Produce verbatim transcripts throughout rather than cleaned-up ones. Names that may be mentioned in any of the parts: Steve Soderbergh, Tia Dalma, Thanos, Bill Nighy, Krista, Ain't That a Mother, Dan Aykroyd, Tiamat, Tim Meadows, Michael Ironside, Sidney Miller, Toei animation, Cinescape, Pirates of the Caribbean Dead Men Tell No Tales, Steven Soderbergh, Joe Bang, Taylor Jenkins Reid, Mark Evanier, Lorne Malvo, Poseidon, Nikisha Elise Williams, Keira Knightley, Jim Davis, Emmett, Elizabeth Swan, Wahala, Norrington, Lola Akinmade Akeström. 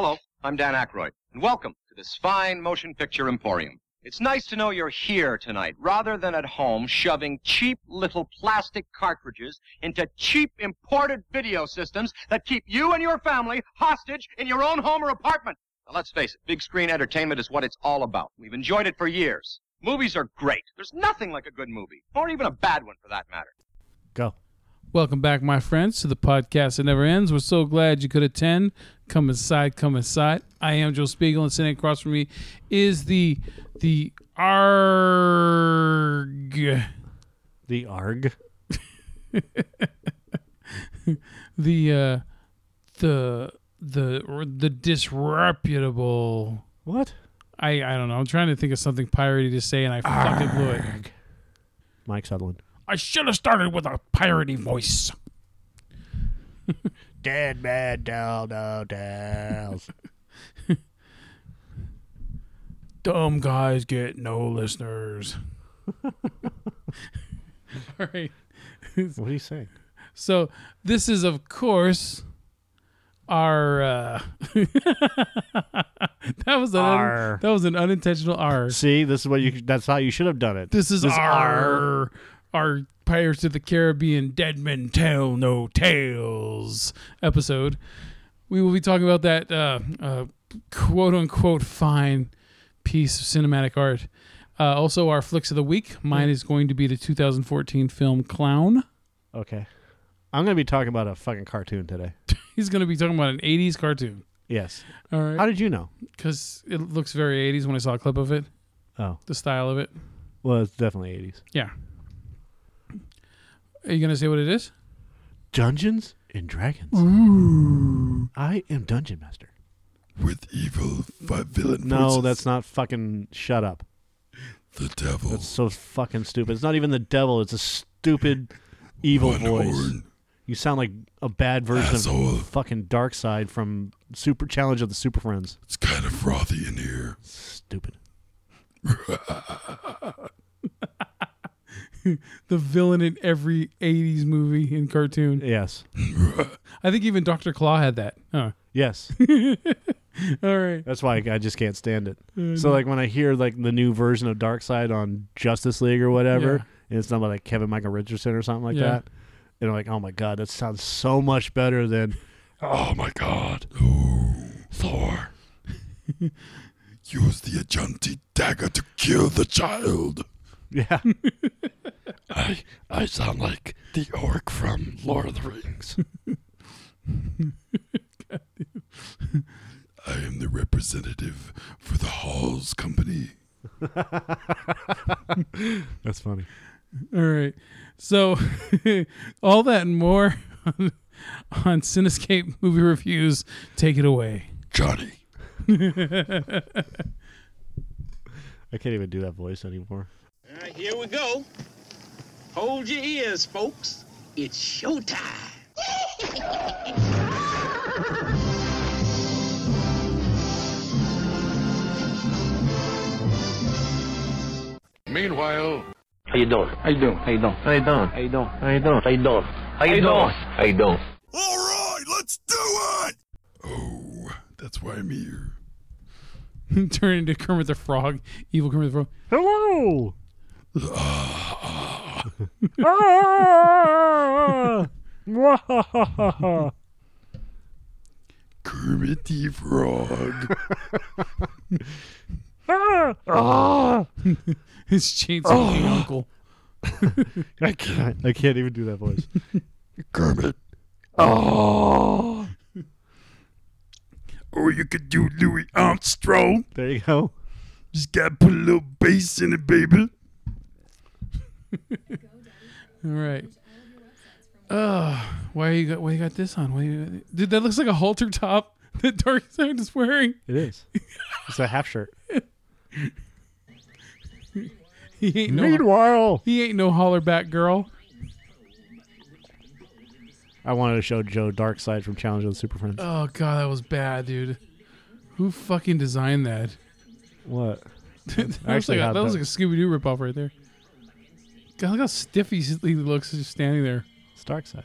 Hello, I'm Dan Aykroyd, and welcome to this fine motion picture emporium. It's nice to know you're here tonight, rather than at home shoving cheap little plastic cartridges into cheap imported video systems that keep you and your family hostage in your own home or apartment. Now, let's face it, big screen entertainment is what it's all about. We've enjoyed it for years. Movies are great. There's nothing like a good movie, or even a bad one for that matter. Go. Welcome back, my friends, to the podcast that never ends. We're so glad you could attend. Come inside, come inside. I am Joe Spiegel, and sitting across from me is the the arg the arg the uh, the the the disreputable. What? I I don't know. I'm trying to think of something piratey to say, and I arg. fucking blew it. Mike Sutherland. I should have started with a piratey voice. Dead men tell no tales. Dumb guys get no listeners. All right. What are you saying? So this is, of course, our. Uh, that was an our. Un, that was an unintentional R. See, this is what you. That's how you should have done it. This is this our. our Our Pirates of the Caribbean Dead Men Tell No Tales episode. We will be talking about that uh, uh, quote-unquote fine piece of cinematic art. Uh, also, our Flicks of the Week. Mine is going to be the two thousand fourteen film Clown. Okay. I'm going to be talking about a fucking cartoon today. He's going to be talking about an eighties cartoon. Yes. All right. How did you know? Because it looks very eighties when I saw a clip of it. Oh. The style of it. Well, it's definitely eighties. Yeah. Are you going to say what it is? Dungeons and Dragons. Ooh. I am Dungeon Master. With evil villain no, forces. No, that's not fucking... Shut up. The devil. That's so fucking stupid. It's not even the devil. It's a stupid evil One voice. Horn. You sound like a bad version Asshole. of fucking Darkseid from Super Challenge of the Super Friends. It's kind of frothy in here. Stupid. The villain in every eighties movie and cartoon. Yes. I think even Doctor Claw had that. Huh? Yes. All right. That's why I just can't stand it. Uh, so, like, when I hear, like, the new version of Darkseid on Justice League or whatever, yeah. and it's not about, like, Kevin Michael Richardson or something like yeah. that, and I'm like, oh, my God, that sounds so much better than, oh, my God, ooh, Thor. Use the Ajanti dagger to kill the child. Yeah. I I sound like the orc from Lord of the Rings. I am the representative for the Halls Company. That's funny. All right. So all that and more on, on Cinescape Movie Reviews. Take it away, Johnny. I can't even do that voice anymore. All right, here we go. Hold your ears, folks. It's showtime. Meanwhile, how you doing? How you doing? How you doing? How you doing? How you doing? How you doing? How you doing? How you doing? How you doing? All right, let's do it. Oh, that's why I'm here. Turn into Kermit the Frog, evil Kermit the Frog. Hello. Kermit the Frog. His chainsaw king uncle. I can't. I can't even do that voice. Kermit. Oh. Or you could do Louis Armstrong. There you go. Just gotta put a little bass in it, baby. All right. Uh, why you got? Why you got this on? Why you, dude, that looks like a halter top that Darkseid is wearing. It is. It's a half shirt. he ain't Meanwhile, no, he ain't no hollerback girl. I wanted to show Joe Darkseid from Challenge of the Super Friends. Oh, God, that was bad, dude. Who fucking designed that? What? that looks like, like a Scooby-Doo ripoff right there. God, look how stiff he looks just standing there. It's Darkseid.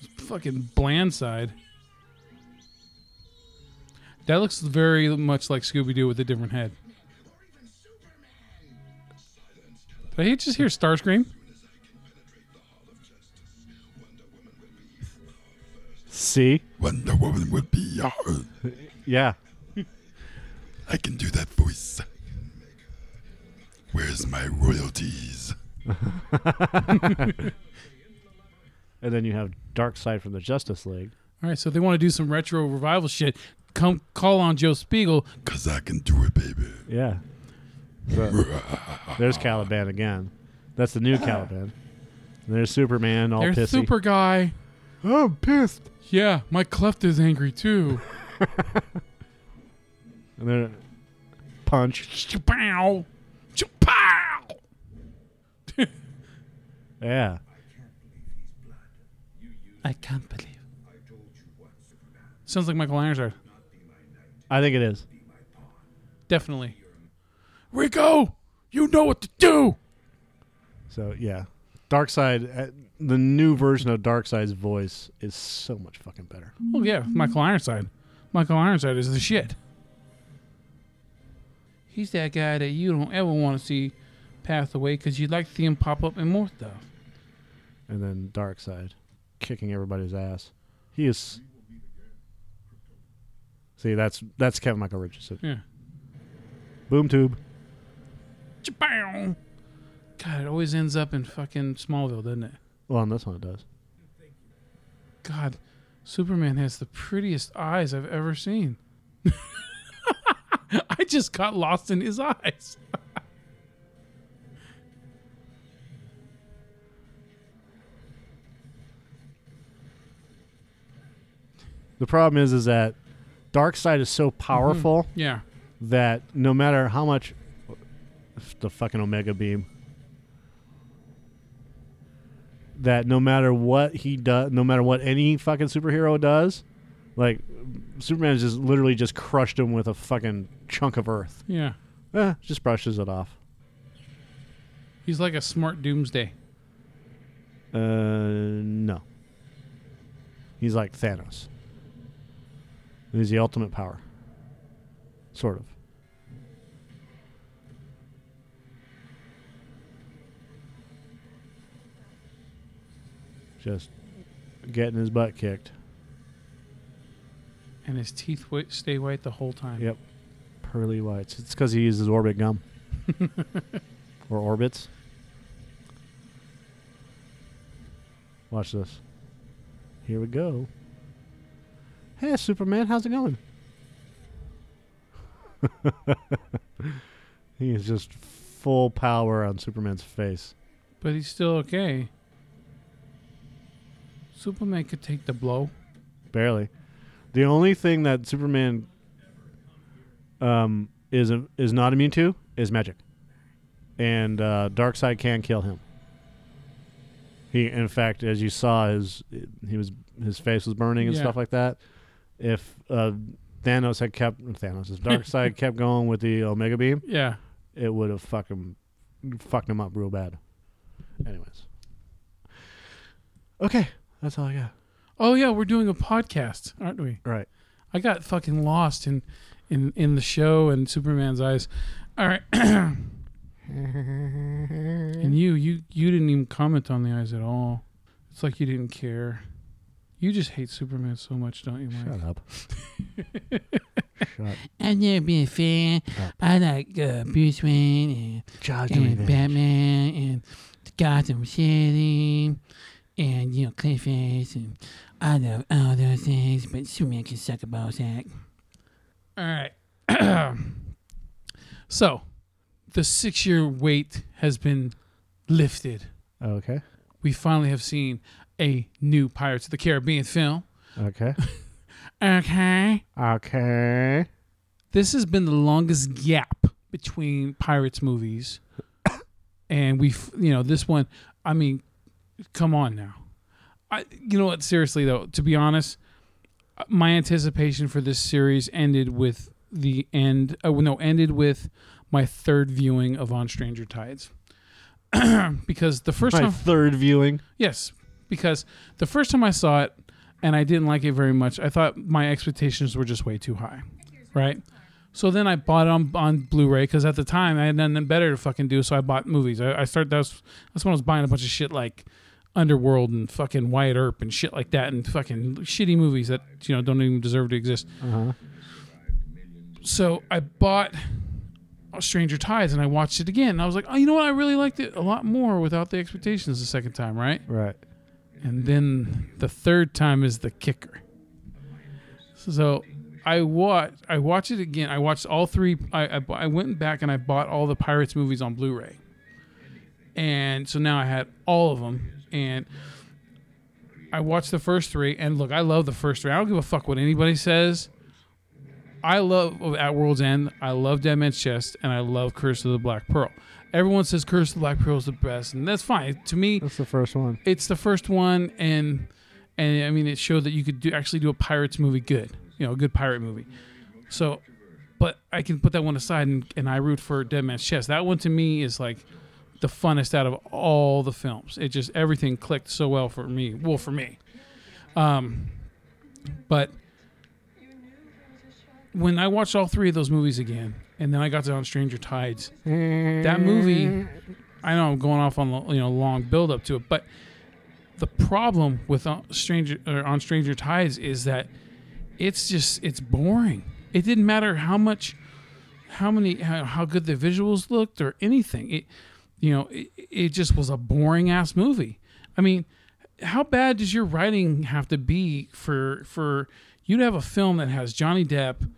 It's fucking Blandside. That looks very much like Scooby-Doo with a different head. Did I just hear Starscream? See? Wonder Woman would be ours. Yeah. I can do that voice. Where's my royalties? And then you have Darkseid from the Justice League. All right, so if they want to do some retro revival shit, come call on Joe Spiegel. Because I can do it, baby. Yeah. So, there's Caliban again. That's the new Caliban. And there's Superman, all there's pissy. There's Super Guy. Oh, I'm pissed. Yeah, my cleft is angry, too. And then punch. Pow. Pow. Yeah. I can't believe. Sounds like Michael Ironside. I think it is. Definitely. Rico, you know what to do. So, yeah. Darkseid, the new version of Darkseid's voice is so much fucking better. Oh, yeah. Michael Ironside. Michael Ironside is the shit. He's that guy that you don't ever want to see pass away because you'd like to see him pop up in more stuff. And then Darkseid kicking everybody's ass. He is... See, that's that's Kevin Michael Richardson. Yeah. Boom tube. Cha-bow. God, it always ends up in fucking Smallville, doesn't it? Well, on this one it does. God, Superman has the prettiest eyes I've ever seen. I just got lost in his eyes. The problem is, is that Darkseid is so powerful, mm-hmm. yeah, that no matter how much the fucking Omega Beam, that no matter what he does, no matter what any fucking superhero does, like Superman just literally just crushed him with a fucking chunk of earth. Yeah, eh, just brushes it off. He's like a smart Doomsday. Uh, no. He's like Thanos. He's the ultimate power. Sort of. Just getting his butt kicked. And his teeth w- stay white the whole time. Yep. Pearly whites. It's because he uses Orbit gum. Or Orbits. Watch this. Here we go. Hey, Superman, how's it going? He is just full power on Superman's face. But he's still okay. Superman could take the blow. Barely. The only thing that Superman um, is uh, is not immune to is magic. And uh, Darkseid can kill him. He, in fact, as you saw, his he was his face was burning and yeah. stuff like that. If uh, Thanos had kept Thanos, if Darkseid kept going with the Omega Beam, yeah, it would have fucking fucked him up real bad. Anyways, okay, that's all I got. Oh yeah, we're doing a podcast, aren't we? Right. I got fucking lost in in, in the show and Superman's eyes. All right. And you, you, you didn't even comment on the eyes at all. It's like you didn't care. You just hate Superman so much, don't you, Mike? Shut up. Shut up. I've never been a fan. Up. I like uh, Bruce Wayne and, and Batman and Gotham City and, you know, Clayface. And I love all those things, but Superman can suck a ball sack. All right. So, the six-year wait has been lifted. Okay. We finally have seen a new Pirates of the Caribbean film. Okay. Okay. Okay. This has been the longest gap between Pirates movies. And we've, you know, this one, I mean, come on now. I, you know what? Seriously, though, to be honest, my anticipation for this series ended with the end. Uh, no, ended with my third viewing of On Stranger Tides. Because the first my time. My third viewing? Yes. Because the first time I saw it, and I didn't like it very much, I thought my expectations were just way too high. right? So then I bought it on, on Blu-ray because at the time I had nothing better to fucking do, so I bought movies. I, I started that's that's when I was buying a bunch of shit like Underworld and fucking Wyatt Earp and shit like that and fucking shitty movies that, you know, don't even deserve to exist. Uh-huh. So I bought Stranger Tides and I watched it again. And I was like, oh, you know what? I really liked it a lot more without the expectations the second time, right? Right. And then the third time is the kicker. So I watched, I watched it again. I watched all three. I, I, I went back and I bought all the Pirates movies on Blu-ray. And so now I had all of them. And I watched the first three. And look, I love the first three. I don't give a fuck what anybody says. I love At World's End. I love Dead Man's Chest. And I love Curse of the Black Pearl. Everyone says Curse of the Black Pearl is the best. And that's fine. To me, that's the first one. It's the first one. And, and I mean, it showed that you could do, actually do a Pirates movie good. You know, a good pirate movie. So, but I can put that one aside. And, and I root for Dead Man's Chest. That one to me is like the funnest out of all the films. It just, everything clicked so well for me. Well, for me. Um, but... When I watched all three of those movies again, and then I got down Stranger Tides, that movie, I know I'm going off on, you know, long build up to it, but the problem with on Stranger or on Stranger Tides is that it's just it's boring. It didn't matter how much, how many, how, how good the visuals looked or anything. It, you know, it, it just was a boring ass movie. I mean, how bad does your writing have to be for for you to have a film that has Johnny Depp,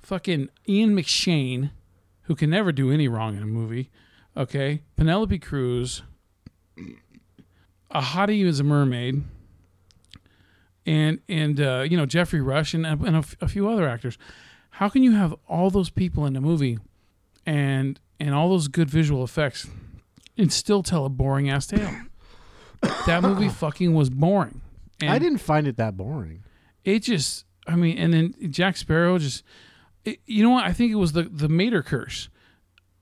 fucking Ian McShane, who can never do any wrong in a movie, okay? Penelope Cruz, a hottie is a mermaid, and and uh, you know, Jeffrey Rush and and a, f- a few other actors. How can you have all those people in a movie, and and all those good visual effects, and still tell a boring ass tale? That movie fucking was boring. And I didn't find it that boring. It just. I mean, and then Jack Sparrow just, it, you know what? I think it was the, the Mater curse.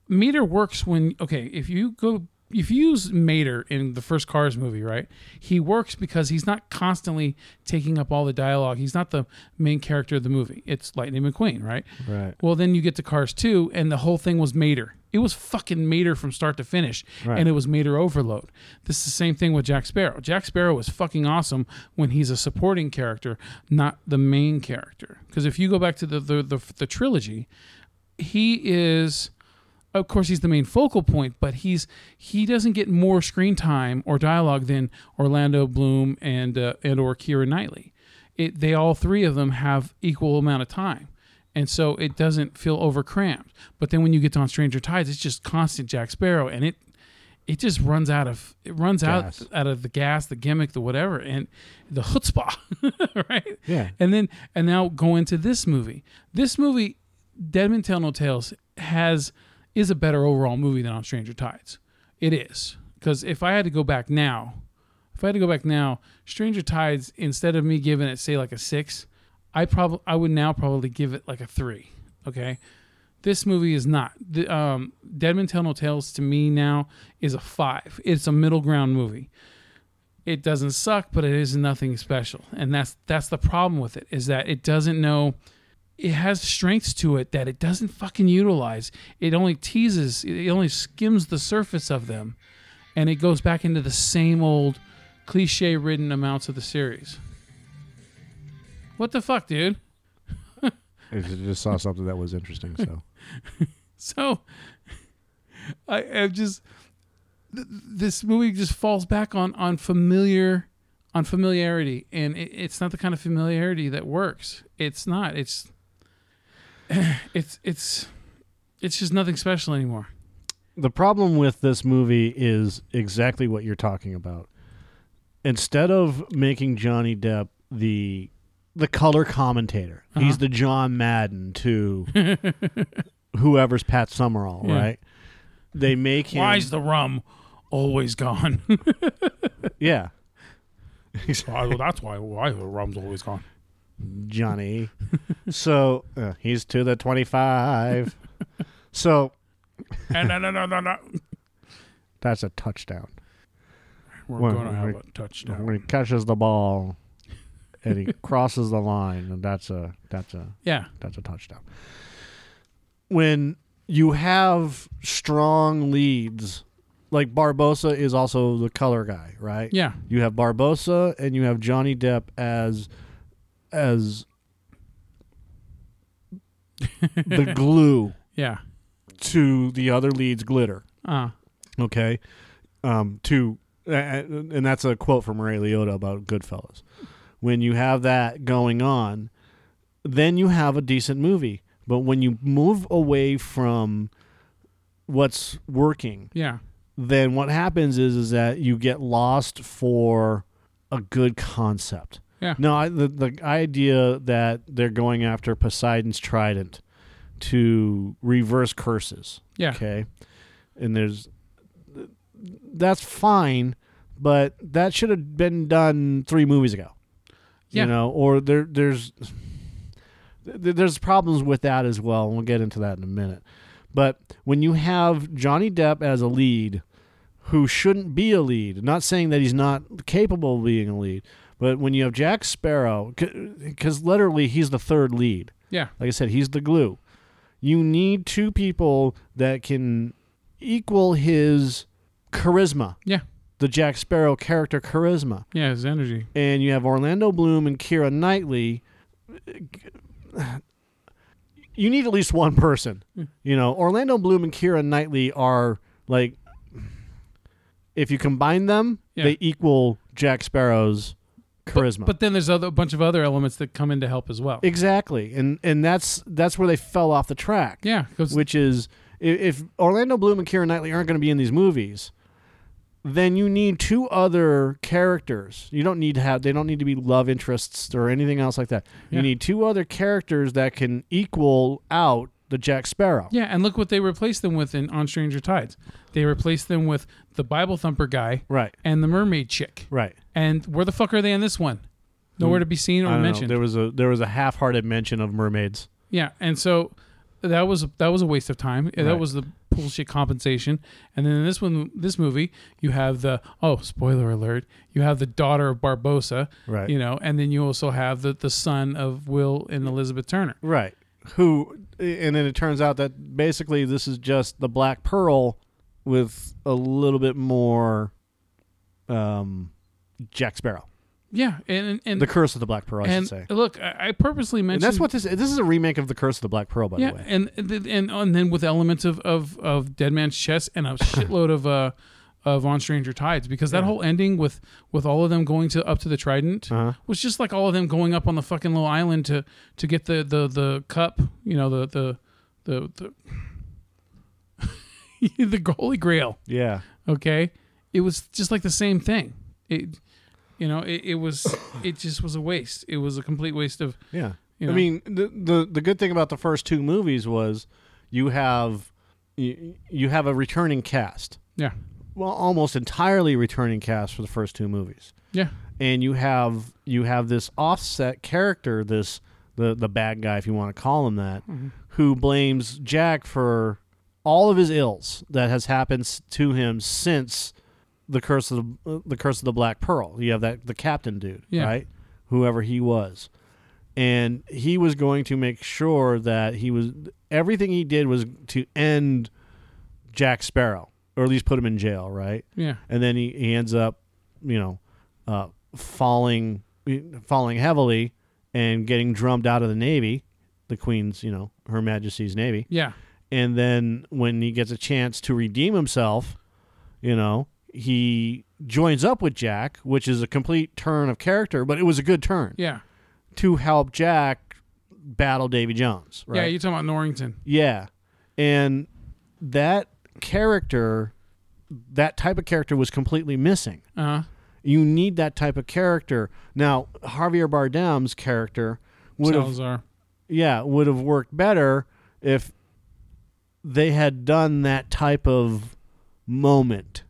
Mater works when, okay, if you go, if you use Mater in the first Cars movie, right? He works because he's not constantly taking up all the dialogue. He's not the main character of the movie. It's Lightning McQueen, right? Right. Well, then you get to Cars two and the whole thing was Mater. It was fucking Mater from start to finish, right. And it was Mater overload. This is the same thing with Jack Sparrow. Jack Sparrow was fucking awesome when he's a supporting character, not the main character. Because if you go back to the the, the the trilogy, he is, of course, he's the main focal point, but he's he doesn't get more screen time or dialogue than Orlando Bloom and uh, and or Keira Knightley. It, they all three of them have equal amount of time. And so it doesn't feel overcramped. But then when you get to On Stranger Tides, it's just constant Jack Sparrow, and it it just runs out of it runs gas. out out of the gas, the gimmick, the whatever, and the chutzpah, right? Yeah. And then and now go into this movie. This movie, Dead Men Tell No Tales, has is a better overall movie than On Stranger Tides. It is, because if I had to go back now, if I had to go back now, Stranger Tides, instead of me giving it say like a six. I probably I would now probably give it like a three. Okay, this movie is not. The, um, Dead Men Tell No Tales to me now is a five. It's a middle ground movie. It doesn't suck, but it is nothing special, and that's that's the problem with it. Is that it doesn't know. It has strengths to it that it doesn't fucking utilize. It only teases. It only skims the surface of them, and it goes back into the same old cliche-ridden amounts of the series. What the fuck, dude? I just saw something that was interesting, so. So, I, I just, th- this movie just falls back on, on familiar, on familiarity, and it, it's not the kind of familiarity that works. It's not. It's, it's, it's, it's just nothing special anymore. The problem with this movie is exactly what you're talking about. Instead of making Johnny Depp the... the color commentator. Uh-huh. He's the John Madden to whoever's Pat Summerall, yeah. Right? They make him... Why's the rum always gone? Yeah. Well, that's why why the rum's always gone. Johnny. So, uh, he's to the twenty-five. So... and no, no, no, no, no. That's a touchdown. We're going to have a touchdown. When he catches the ball... and he crosses the line, and that's a that's a yeah that's a touchdown. When you have strong leads, like Barbossa is also the color guy, right? Yeah. You have Barbossa and you have Johnny Depp as as the glue. Yeah. To the other lead's glitter. Uh. Okay. Um, to uh, and that's a quote from Ray Liotta about Goodfellas. When you have that going on, then you have a decent movie. But when you move away from what's working, yeah, then what happens is is that you get lost for a good concept. Yeah. No, I, the the idea that they're going after Poseidon's trident to reverse curses. Yeah. Okay. And there's that's fine, but that should have been done three movies ago. Yeah. You know, or there there's there's problems with that as well, and we'll get into that in a minute. But when you have Johnny Depp as a lead who shouldn't be a lead, not saying that he's not capable of being a lead, but when you have Jack Sparrow, because literally he's the third lead. Yeah. Like I said, he's the glue. You need two people that can equal his charisma. Yeah. The Jack Sparrow character charisma. Yeah, his energy. And you have Orlando Bloom and Keira Knightley. You need at least one person. You know, Orlando Bloom and Keira Knightley are like, if you combine them, yeah. they equal Jack Sparrow's charisma. But, but then there's other, a bunch of other elements that come in to help as well. Exactly. And and that's that's where they fell off the track. Yeah. Which is, if Orlando Bloom and Keira Knightley aren't going to be in these movies, then you need two other characters. You don't need to have, they don't need to be love interests or anything else like that. You yeah. need two other characters that can equal out the Jack Sparrow. Yeah, and look what they replaced them with in On Stranger Tides. They replaced them with the Bible thumper guy right. and the mermaid chick. Right. And where the fuck are they in this one? Nowhere to be seen or I don't mentioned. Know. There was a there was a half-hearted mention of mermaids. Yeah, and so that was that was a waste of time. Right. That was the bullshit compensation. And then in this one, this movie, you have the oh, spoiler alert. You have the daughter of Barbossa, right? You know, and then you also have the the son of Will and Elizabeth Turner, right? Who, and then it turns out that basically this is just the Black Pearl with a little bit more, um, Jack Sparrow. Yeah, and, and the Curse of the Black Pearl, I and should say. Look, I purposely mentioned, and that's what this is. This is a remake of the Curse of the Black Pearl, by yeah, the way. And and and then with elements of, of, of Dead Man's Chest and a shitload of uh of On Stranger Tides, because that yeah. whole ending with, with all of them going to up to the Trident uh-huh. was just like all of them going up on the fucking little island to, to get the, the, the cup, you know, the the the the, the Holy Grail. Yeah. Okay. It was just like the same thing. It. You know, it, it was, it just was a waste. It was a complete waste of. Yeah, you know. I mean, the, the the good thing about the first two movies was, you have, you, you have a returning cast. Yeah. Well, almost entirely returning cast for the first two movies. Yeah. And you have you have this offset character, this the the bad guy, if you want to call him that, mm-hmm. who blames Jack for all of his ills that has happened to him since. The curse of the uh, the curse of the Black Pearl. You have that the captain dude, yeah. right? Whoever he was, and he was going to make sure that he was everything he did was to end Jack Sparrow, or at least put him in jail, right? Yeah. And then he, he ends up, you know, uh, falling falling heavily and getting drummed out of the Navy, the Queen's, you know, Her Majesty's Navy. Yeah. And then when he gets a chance to redeem himself, you know. He joins up with Jack, which is a complete turn of character, but it was a good turn. Yeah. To help Jack battle Davy Jones, right? Yeah, you're talking about Norrington. Yeah. And that character, that type of character was completely missing. Uh-huh. You need that type of character. Now, Javier Bardem's character would Salazar. have... Yeah, would have worked better if they had done that type of moment.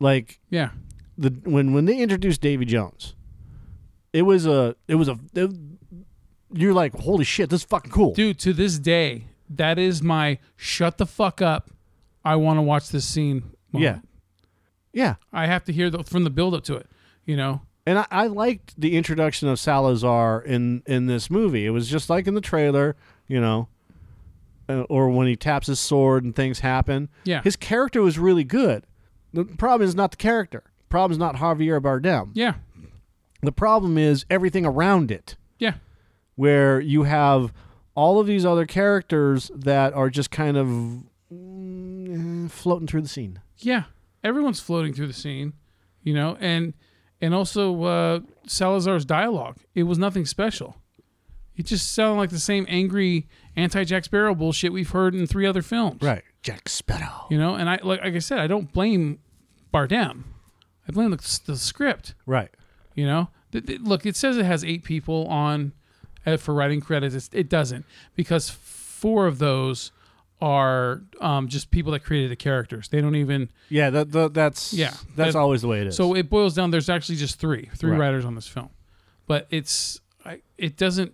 Like yeah, the when, when they introduced Davy Jones, it was a it was a it, you're like, holy shit, this is fucking cool, dude. To this day, that is my shut the fuck up. I want to watch this scene moment. Yeah, yeah. I have to hear the, from the build up to it. You know, And I, I liked the introduction of Salazar in, in this movie. It was just like in the trailer, you know, uh, or when he taps his sword and things happen. Yeah. His character was really good. The problem is not the character. The problem is not Javier Bardem. Yeah. The problem is everything around it. Yeah. Where you have all of these other characters that are just kind of mm, floating through the scene. Yeah. Everyone's floating through the scene, you know, and... And also uh, Salazar's dialogue. It was nothing special. It just sounded like the same angry anti-Jack Sparrow bullshit we've heard in three other films. Right. Jack Sparrow. You know, and I like, like I said, I don't blame Bardem. I blame the, the script. Right. You know? Th- th- look, it says it has eight people on uh, for writing credits. It's, it doesn't. Because four of those are um, just people that created the characters. They don't even... Yeah, that, that, that's yeah, that's that, always the way it is. So it boils down, there's actually just three, three right. writers on this film. But it's, I, it doesn't,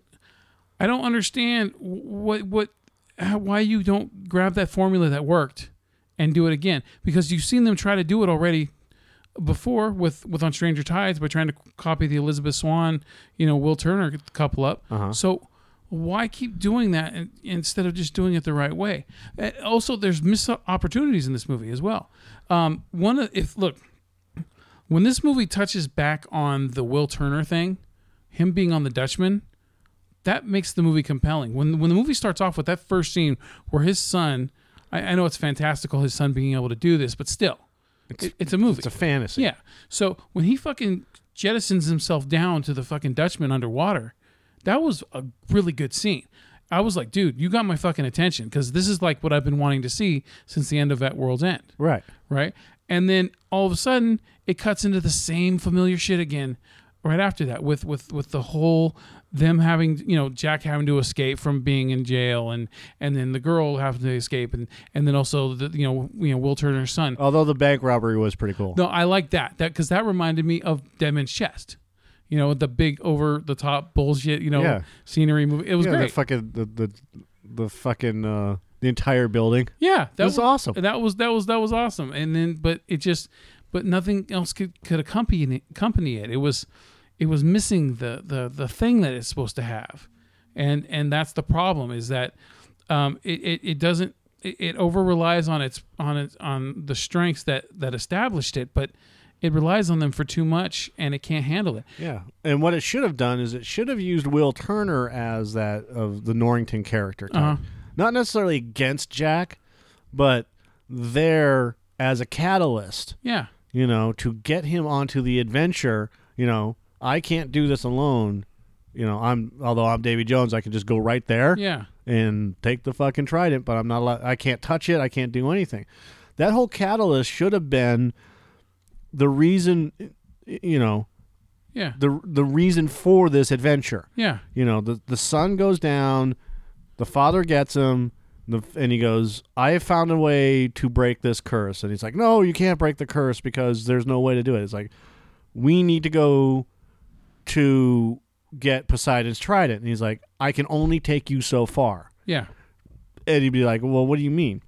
I don't understand what what why you don't grab that formula that worked and do it again. Because you've seen them try to do it already before with, with On Stranger Tides by trying to copy the Elizabeth Swan, you know, Will Turner couple up. Uh-huh. So... Why keep doing that instead of just doing it the right way? Also, there's missed opportunities in this movie as well. Um, one of if look, when this movie touches back on the Will Turner thing, him being on the Dutchman, that makes the movie compelling. When when the movie starts off with that first scene where his son, I, I know it's fantastical, his son being able to do this, but still, it's, it, it's a movie. It's a fantasy. Yeah. So when he fucking jettisons himself down to the fucking Dutchman underwater. That was a really good scene. I was like, dude, you got my fucking attention because this is like what I've been wanting to see since the end of At World's End. Right. Right? And then all of a sudden, it cuts into the same familiar shit again right after that with with, with the whole them having, you know, Jack having to escape from being in jail and, and then the girl having to escape and, and then also, the, you know, you know Will Turner's son. Although the bank robbery was pretty cool. No, I like that because that, that reminded me of Dead Man's Chest. You know, the big over the top bullshit, you know, yeah. scenery movie. It was yeah, great. The fucking the the, the fucking uh, the entire building. Yeah, that was, was awesome. That was that was that was awesome. And then but it just but nothing else could, could accompany accompany it. It was it was missing the, the, the thing that it's supposed to have. And and that's the problem is that um, it, it, it doesn't it, it over relies on its on its on the strengths that, that established it, but it relies on them for too much, and it can't handle it. Yeah, and what it should have done is it should have used Will Turner as that of the Norrington character type. Uh-huh. Not necessarily against Jack, but there as a catalyst. Yeah, you know, to get him onto the adventure. You know, I can't do this alone. You know, I'm although I'm Davy Jones, I can just go right there. Yeah, and take the fucking trident, but I'm not. Allowed, I can't touch it. I can't do anything. That whole catalyst should have been. The reason, you know, yeah. The the reason for this adventure, yeah. You know, the the son goes down, the father gets him, the, and he goes, "I have found a way to break this curse." And he's like, "No, you can't break the curse because there's no way to do it." It's like, we need to go to get Poseidon's trident, and he's like, "I can only take you so far." Yeah, and he'd be like, "Well, what do you mean?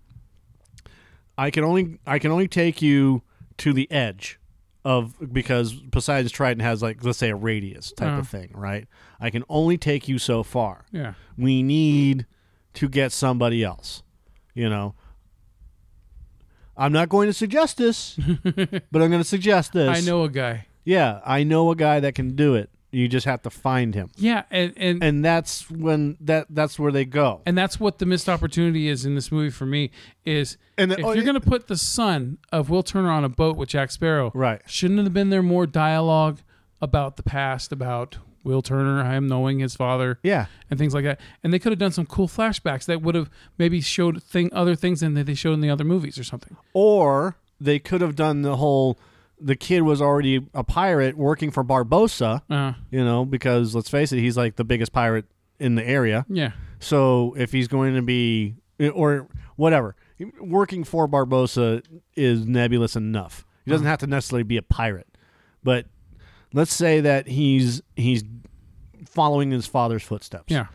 I can only I can only take you." To the edge of because Poseidon's trident has like let's say a radius type uh-huh. of thing, right? I can only take you so far. Yeah, we need to get somebody else. You know, I'm not going to suggest this, but I'm going to suggest this. I know a guy. Yeah, I know a guy that can do it. You just have to find him. Yeah, and and, and that's when that that's where they go. And that's what the missed opportunity is in this movie for me is and the, if oh, you're going to put the son of Will Turner on a boat with Jack Sparrow, right. Shouldn't have been there more dialogue about the past, about Will Turner, him knowing his father, yeah. and things like that. And they could have done some cool flashbacks that would have maybe showed thing other things than that they showed in the other movies or something. Or they could have done the whole the kid was already a pirate working for Barbossa, uh-huh. you know, because let's face it, he's like the biggest pirate in the area. Yeah. So if he's going to be, or whatever, working for Barbossa is nebulous enough. He doesn't uh-huh. have to necessarily be a pirate. But let's say that he's he's following his father's footsteps. Yeah.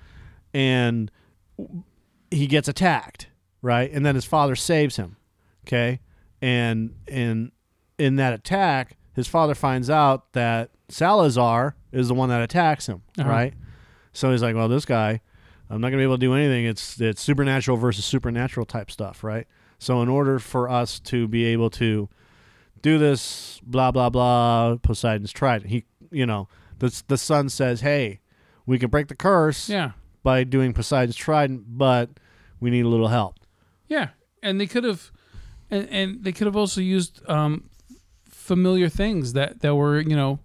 And he gets attacked, right? And then his father saves him, okay? And and... in that attack, his father finds out that Salazar is the one that attacks him, uh-huh. right? So he's like, well, this guy, I'm not going to be able to do anything. It's it's supernatural versus supernatural type stuff, right? So in order for us to be able to do this, blah, blah, blah, Poseidon's tried. He, you know, the, the son says, hey, we can break the curse yeah. by doing Poseidon's trident, but we need a little help. Yeah, and they could have, and, and they could have also used um, familiar things that, that were, you know,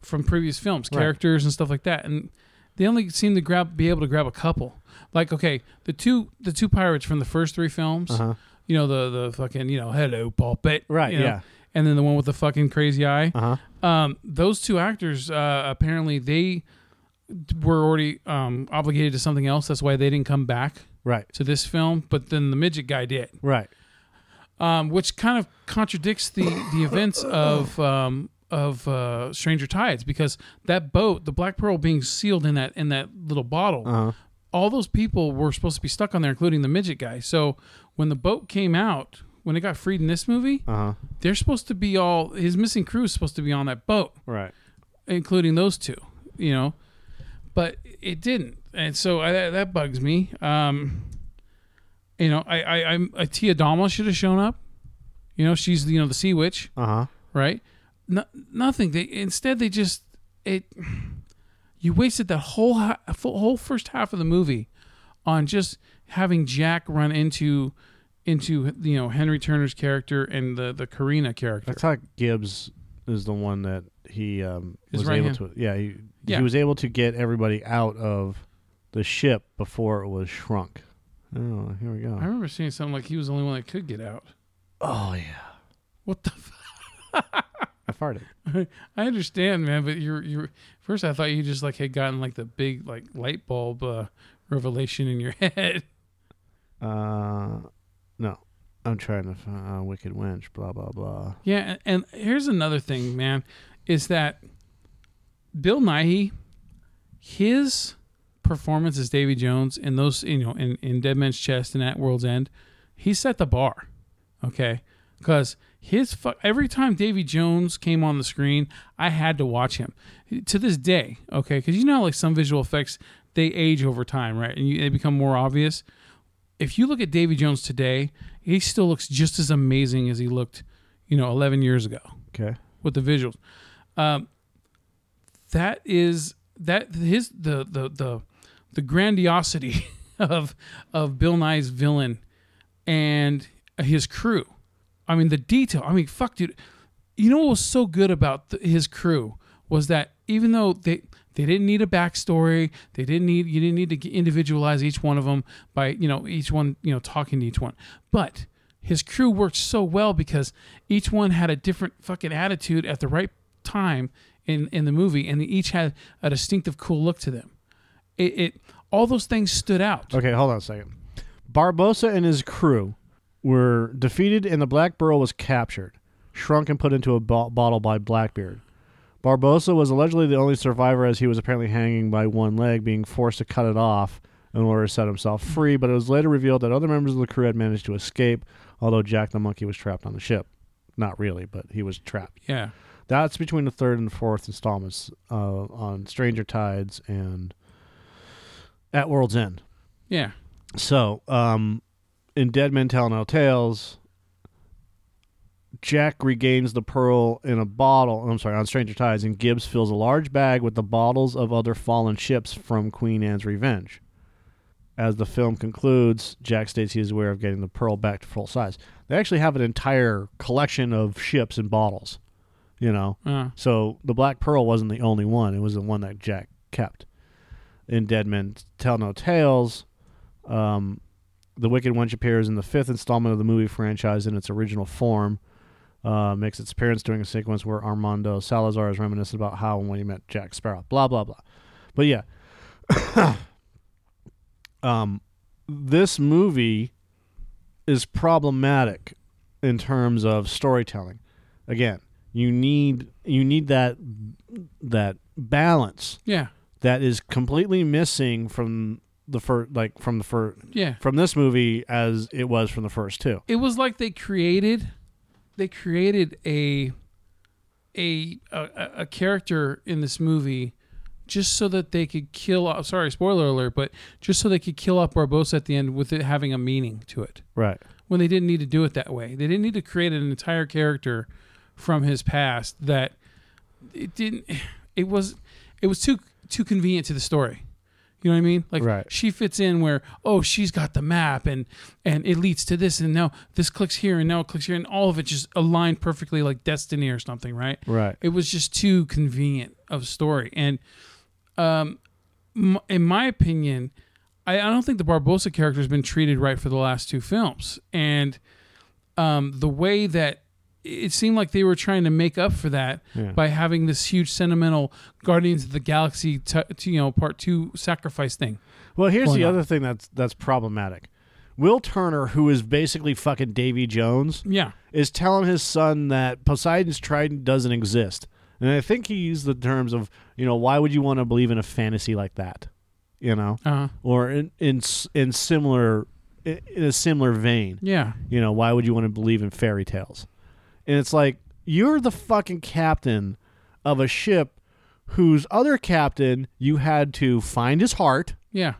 from previous films, characters right. and stuff like that. And they only seem to grab, be able to grab a couple. Like, okay, the two the two pirates from the first three films, uh-huh. you know, the the fucking, you know, hello, puppet. Right, you know, yeah. and then the one with the fucking crazy eye. Uh-huh. Um, those two actors, uh, apparently they were already um, obligated to something else. That's why they didn't come back right. to this film. But then the midget guy did. Right. Um, which kind of contradicts the, the events of... Um, of uh, Stranger Tides, because that boat, the Black Pearl being sealed in that in that little bottle, uh-huh. all those people were supposed to be stuck on there, including the midget guy. So when the boat came out, when it got freed in this movie, uh-huh. they're supposed to be all, his missing crew is supposed to be on that boat. Right. Including those two, you know. But it didn't. And so I, that, that bugs me. Um, you know, I, I, I'm, a Tia Dalma should have shown up. You know, she's, you know, the sea witch. Uh-huh. Right? No, nothing. They instead they just it. You wasted that whole whole first half of the movie on just having Jack run into into you know Henry Turner's character and the the Karina character. I thought Gibbs is the one that he um, was right able hand. to. Yeah he, yeah, he was able to get everybody out of the ship before it was shrunk. Oh, here we go. I remember seeing something like he was the only one that could get out. Oh yeah. What the fuck? I farted. I understand, man, but you're you. First, I thought you just like had gotten like the big like light bulb uh, revelation in your head. Uh, no, I'm trying to find uh, Wicked Wench. Blah blah blah. Yeah, and, and here's another thing, man, is that Bill Nighy, his performance as Davy Jones in those you know in, in Dead Man's Chest and at World's End, he set the bar. Okay, because. His fu- every time Davy Jones came on the screen, I had to watch him to this day. Okay, because you know, like some visual effects, they age over time, right? And you, they become more obvious. If you look at Davy Jones today, he still looks just as amazing as he looked, you know, eleven years ago. Okay, with the visuals, um, that is that his the the the the grandiosity of of Bill Nighy's villain and his crew. I mean, the detail. I mean, fuck, dude. You know what was so good about the, his crew was that even though they they didn't need a backstory, they didn't need you didn't need to individualize each one of them by you know each one you know talking to each one. But his crew worked so well because each one had a different fucking attitude at the right time in, in the movie, and they each had a distinctive cool look to them. It, it all those things stood out. Okay, hold on a second. Barbossa and his crew were defeated and the Black Pearl was captured, shrunk and put into a bo- bottle by Blackbeard. Barbossa was allegedly the only survivor as he was apparently hanging by one leg, being forced to cut it off in order to set himself free, but it was later revealed that other members of the crew had managed to escape, although Jack the Monkey was trapped on the ship. Not really, but he was trapped. Yeah. That's between the third and fourth installments uh, on Stranger Tides and At World's End. Yeah. So, um... in Dead Men Tell No Tales, Jack regains the pearl in a bottle. I'm sorry, on Stranger Tides, and Gibbs fills a large bag with the bottles of other fallen ships from Queen Anne's Revenge. As the film concludes, Jack states he is aware of getting the pearl back to full size. They actually have an entire collection of ships and bottles, you know. Uh. So the Black Pearl wasn't the only one. It was the one that Jack kept. In Dead Men Tell No Tales, um... the Wicked Wench appears in the fifth installment of the movie franchise in its original form. Uh, makes its appearance during a sequence where Armando Salazar is reminiscent about how and when he met Jack Sparrow. Blah, blah, blah. But yeah. um, this movie is problematic in terms of storytelling. Again, you need you need that that balance. Yeah. That is completely missing from... the first, like from the first, yeah, from this movie as it was from the first two. It was like they created, they created a, a a, a character in this movie just so that they could kill off, sorry, spoiler alert, but just so they could kill off Barbossa at the end with it having a meaning to it. Right. When they didn't need to do it that way. They didn't need to create an entire character from his past that it didn't, it was, it was too, too convenient to the story. You know what I mean? Like right. She fits in where, oh, she's got the map and, and it leads to this and now this clicks here and now it clicks here and all of it just aligned perfectly like destiny or something, right? Right. It was just too convenient of story. And um, m- in my opinion, I, I don't think the Barbossa character has been treated right for the last two films. And um, the way that it seemed like they were trying to make up for that yeah. by having this huge sentimental Guardians of the Galaxy, t- t- you know, part two sacrifice thing. Well, here's the on. other thing that's that's problematic. Will Turner, who is basically fucking Davy Jones, yeah. is telling his son that Poseidon's trident doesn't exist, and I think he used the terms of, you know, why would you want to believe in a fantasy like that, you know, uh-huh. or in in in similar in a similar vein, yeah, you know, why would you want to believe in fairy tales? And it's like, you're the fucking captain of a ship whose other captain you had to find his heart. Yeah.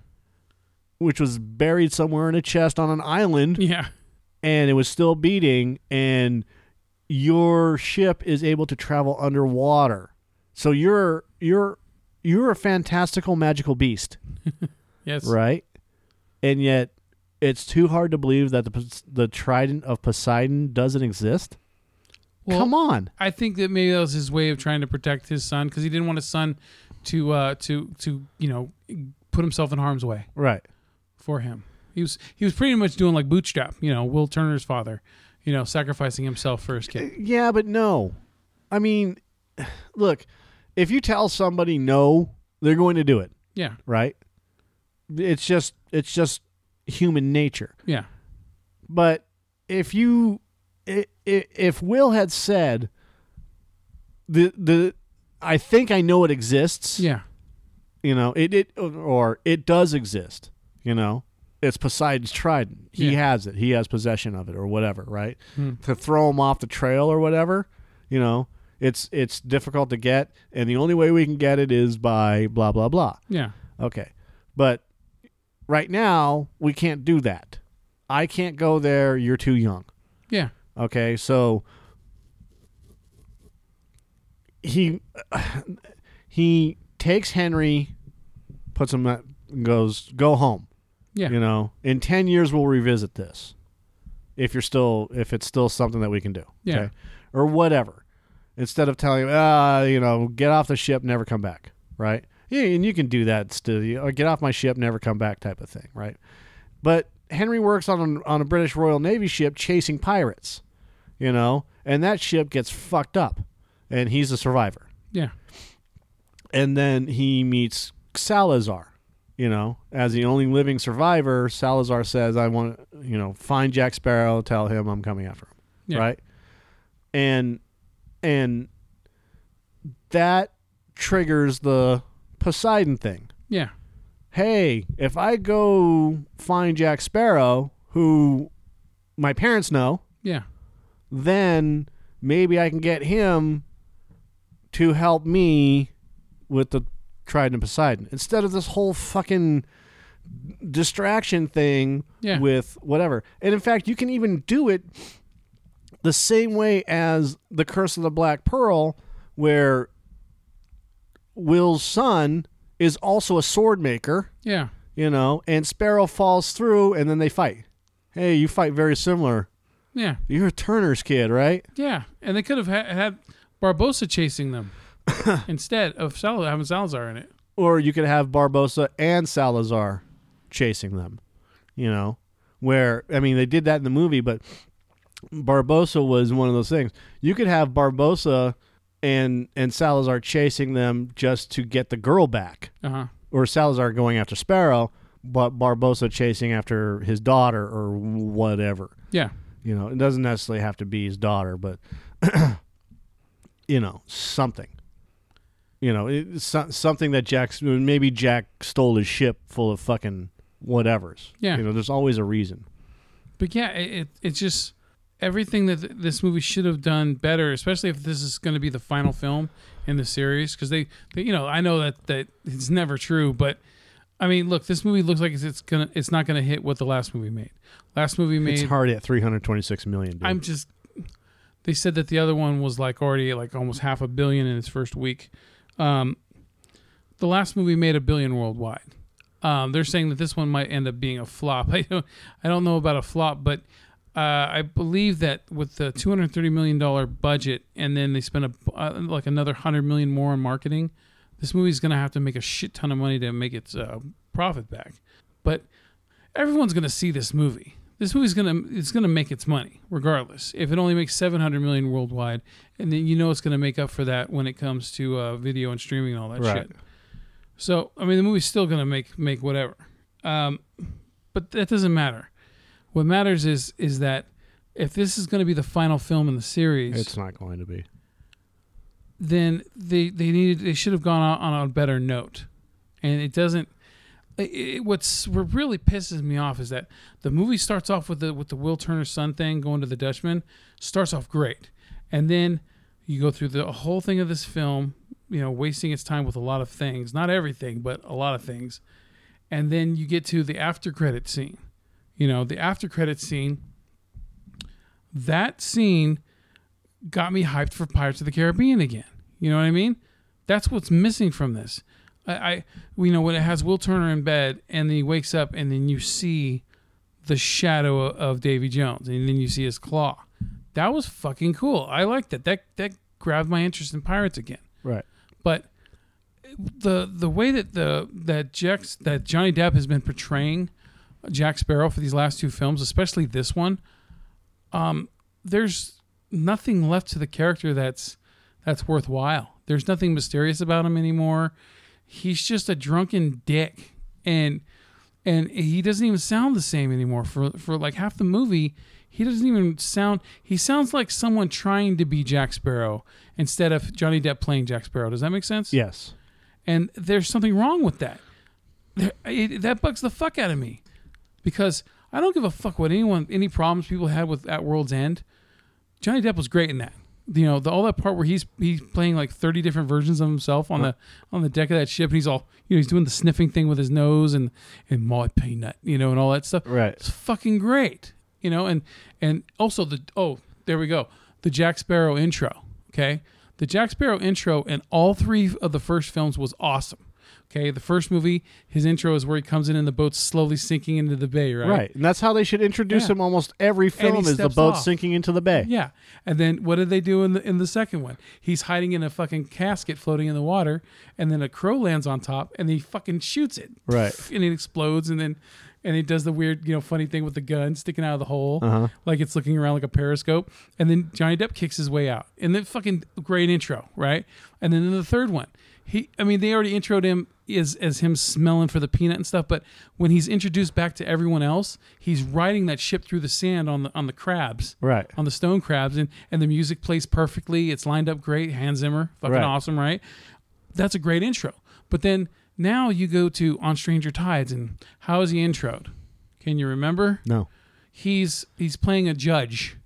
Which was buried somewhere in a chest on an island. Yeah. And it was still beating. And your ship is able to travel underwater. So you're you're you're a fantastical magical beast. Yes. Right? And yet it's too hard to believe that the the trident of Poseidon doesn't exist. Well, come on! I think that maybe that was his way of trying to protect his son because he didn't want his son to uh, to to you know put himself in harm's way. Right. For him, he was he was pretty much doing like Bootstrap, you know, Will Turner's father, you know, sacrificing himself for his kid. Yeah, but no, I mean, look, if you tell somebody no, they're going to do it. Yeah. Right. It's just it's just human nature. Yeah. But if you. If Will had said, "the the I think I know it exists," yeah, you know it it or it does exist, you know, it's Poseidon's trident. He yeah. has it. He has possession of it, or whatever. Right? Hmm. To throw him off the trail or whatever, you know, it's it's difficult to get, and the only way we can get it is by blah blah blah. Yeah. Okay, but right now we can't do that. I can't go there. You're too young. Yeah. Okay, so he he takes Henry, puts him at, goes go home. Yeah, you know, in ten years we'll revisit this if you're still if it's still something that we can do. Yeah, okay? Or whatever. Instead of telling him, ah, you know, get off the ship, never come back. Right? Yeah, and you can do that still. You know, get off my ship, never come back, type of thing. Right? But Henry works on a, on a British Royal Navy ship chasing pirates. You know, and that ship gets fucked up, and he's a survivor. Yeah. And then he meets Salazar, you know, as the only living survivor. Salazar says, I want to, you know, find Jack Sparrow, tell him I'm coming after him. Yeah. Right. And, and that triggers the Poseidon thing. Yeah. Hey, if I go find Jack Sparrow, who my parents know. Yeah. Then maybe I can get him to help me with the Trident of Poseidon instead of this whole fucking distraction thing yeah. with whatever. And in fact, you can even do it the same way as the Curse of the Black Pearl, where Will's son is also a sword maker. Yeah. You know, and Sparrow falls through and then they fight. Hey, you fight very similar. Yeah. You're a Turner's kid, right? Yeah. And they could have ha- had Barbossa chasing them instead of Sal- having Salazar in it. Or you could have Barbossa and Salazar chasing them, you know, where, I mean, they did that in the movie, but Barbossa was one of those things. You could have Barbossa and and Salazar chasing them just to get the girl back. Uh-huh. Or Salazar going after Sparrow, but Barbossa chasing after his daughter or whatever. Yeah. You know, it doesn't necessarily have to be his daughter, but, you know, something. You know, it, so, something that Jack, maybe Jack stole his ship full of fucking whatevers. Yeah. You know, there's always a reason. But yeah, it, it, it's just, everything that th- this movie should have done better, especially if this is going to be the final film in the series. Because they, they, you know, I know that, that it's never true, but I mean, look, this movie looks like it's, it's gonna, it's not gonna hit what the last movie made. Last movie made. It's hard at three hundred twenty-six million dollars. Dude. I'm just. They said that the other one was like already like almost half a billion in its first week. Um, the last movie made a billion worldwide. Um, they're saying that this one might end up being a flop. I don't, I don't know about a flop, but uh, I believe that with the two hundred thirty million dollars budget, and then they spent a, uh, like another one hundred million dollars more on marketing, this movie's going to have to make a shit ton of money to make its uh, profit back. But everyone's going to see this movie. This movie's gonna it's gonna make its money regardless. If it only makes seven hundred million worldwide, and then you know it's gonna make up for that when it comes to uh, video and streaming and all that right. shit. So I mean, the movie's still gonna make make whatever, um, but that doesn't matter. What matters is is that if this is gonna be the final film in the series, it's not going to be. Then they they needed they should have gone on, on a better note, and it doesn't. It, what's what really pisses me off is that the movie starts off with the with the Will Turner son thing going to the Dutchman, starts off great, and then you go through the whole thing of this film, you know, wasting its time with a lot of things, not everything, but a lot of things, and then you get to the after credit scene, you know, the after credit scene. That scene got me hyped for Pirates of the Caribbean again. You know what I mean? That's what's missing from this. I, you know, when it has Will Turner in bed and then he wakes up and then you see the shadow of Davy Jones and then you see his claw. That was fucking cool. I liked that. That that grabbed my interest in pirates again. Right. But the the way that the that Jack that Johnny Depp has been portraying Jack Sparrow for these last two films, especially this one, um, there's nothing left to the character that's that's worthwhile. There's nothing mysterious about him anymore. He's just a drunken dick, and and he doesn't even sound the same anymore. For for like half the movie, he doesn't even sound. He sounds like someone trying to be Jack Sparrow instead of Johnny Depp playing Jack Sparrow. Does that make sense? Yes. And there's something wrong with that. There, it, that bugs the fuck out of me, because I don't give a fuck what anyone any problems people had with at World's End. Johnny Depp was great in that. You know, the, all that part where he's he's playing like thirty different versions of himself on the on the deck of that ship, and he's all, you know, he's doing the sniffing thing with his nose and and my peanut, you know, and all that stuff. Right, it's fucking great, you know. And and also the oh, there we go, the Jack Sparrow intro. Okay, the Jack Sparrow intro in all three of the first films was awesome. Okay, the first movie, his intro is where he comes in and the boat's slowly sinking into the bay, right? Right, and that's how they should introduce yeah. him. Almost every film is the boat off. Sinking into the bay. Yeah, and then what did they do in the in the second one? He's hiding in a fucking casket floating in the water, and then a crow lands on top, and he fucking shoots it. Right, and it explodes, and then and he does the weird, you know, funny thing with the gun sticking out of the hole, uh-huh. like it's looking around like a periscope, and then Johnny Depp kicks his way out, and then fucking great intro, right? And then in the third one. He, I mean, they already introed him as, as him smelling for the peanut and stuff, but when he's introduced back to everyone else, he's riding that ship through the sand on the on the crabs, right? On the stone crabs, and, and the music plays perfectly. It's lined up great. Hans Zimmer, fucking right. awesome, right? That's a great intro. But then now you go to On Stranger Tides, and how is he introed? Can you remember? No. He's he's playing a judge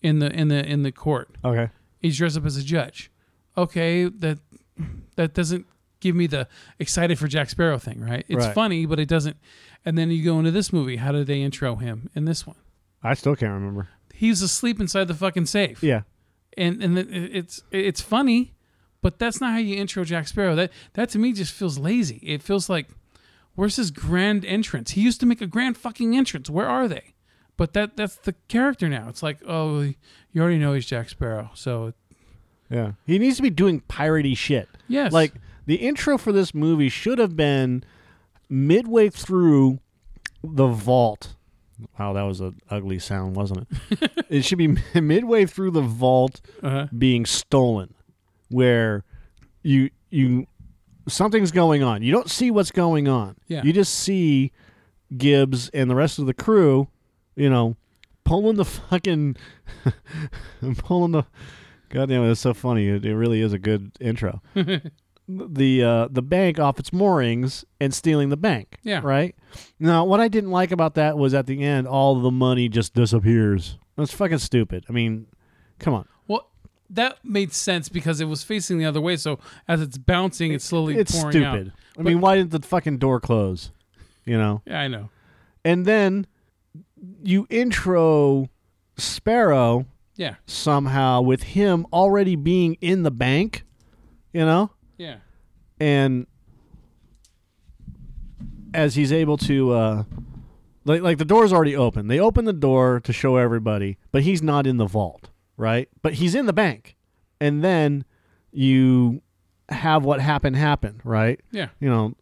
in the in the in the court. Okay. He's dressed up as a judge. Okay, that. That doesn't give me the excited for Jack Sparrow thing, right? It's right. funny, but it doesn't. And then you go into this movie. How did they intro him in this one? I still can't remember. He's asleep inside the fucking safe. Yeah, and and it's it's funny, but that's not how you intro Jack Sparrow. That that to me just feels lazy. It feels like, where's his grand entrance? He used to make a grand fucking entrance. Where are they? But that that's the character now. It's like, oh, you already know he's Jack Sparrow, so. Yeah, he needs to be doing piratey shit. Yes. Like, the intro for this movie should have been midway through the vault. Wow, that was an ugly sound, wasn't it? It should be midway through the vault uh-huh. being stolen, where you you something's going on. You don't see what's going on. Yeah. You just see Gibbs and the rest of the crew, you know, pulling the fucking... pulling the... God damn it, that's so funny. It, it really is a good intro. the uh, the bank off its moorings and stealing the bank. Yeah. Right? Now, what I didn't like about that was at the end, all the money just disappears. That's fucking stupid. I mean, come on. Well, that made sense because it was facing the other way. So as it's bouncing, it's slowly it's pouring stupid. out. It's stupid. I but, mean, why didn't the fucking door close? You know? Yeah, I know. And then you intro Sparrow yeah. somehow with him already being in the bank, you know? Yeah. And as he's able to, uh, like, like the door's already open. They open the door to show everybody, but he's not in the vault, right? But he's in the bank. And then you have what happened happen, right? Yeah. You know,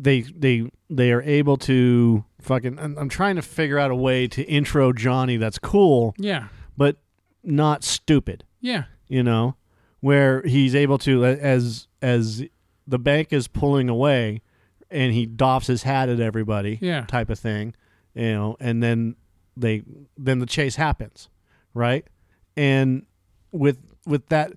they they they are able to fucking... I'm, I'm trying to figure out a way to intro Johnny that's cool. Yeah. But not stupid. Yeah. You know, where he's able to, as as the bank is pulling away, and he doffs his hat at everybody, yeah. type of thing, you know, and then they then the chase happens, right? And with with that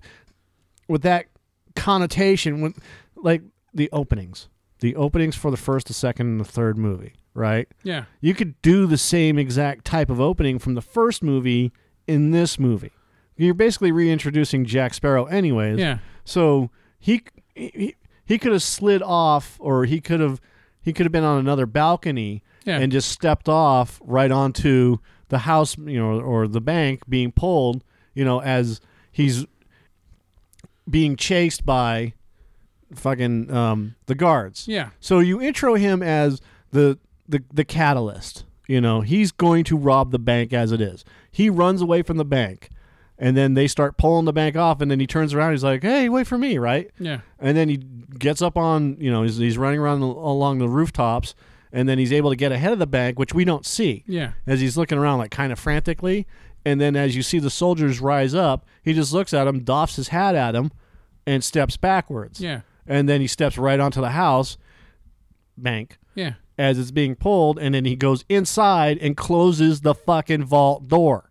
with that connotation, with like the openings, the openings for the first, the second, and the third movie, right? Yeah, you could do the same exact type of opening from the first movie in this movie. You're basically reintroducing Jack Sparrow, anyways. Yeah, so he. he He could have slid off, or he could have, he could have been on another balcony yeah. and just stepped off right onto the house, you know, or the bank being pulled, you know, as he's being chased by fucking um, the guards. Yeah. So you intro him as the the the catalyst. You know, he's going to rob the bank as it is. He runs away from the bank. And then they start pulling the bank off, and then he turns around. And he's like, "Hey, wait for me!" Right? Yeah. And then he gets up on, you know, he's, he's running around the, along the rooftops, and then he's able to get ahead of the bank, which we don't see. Yeah. As he's looking around, like kind of frantically, and then as you see the soldiers rise up, he just looks at him, doffs his hat at him, and steps backwards. Yeah. And then he steps right onto the house bank. Yeah. As it's being pulled, and then he goes inside and closes the fucking vault door.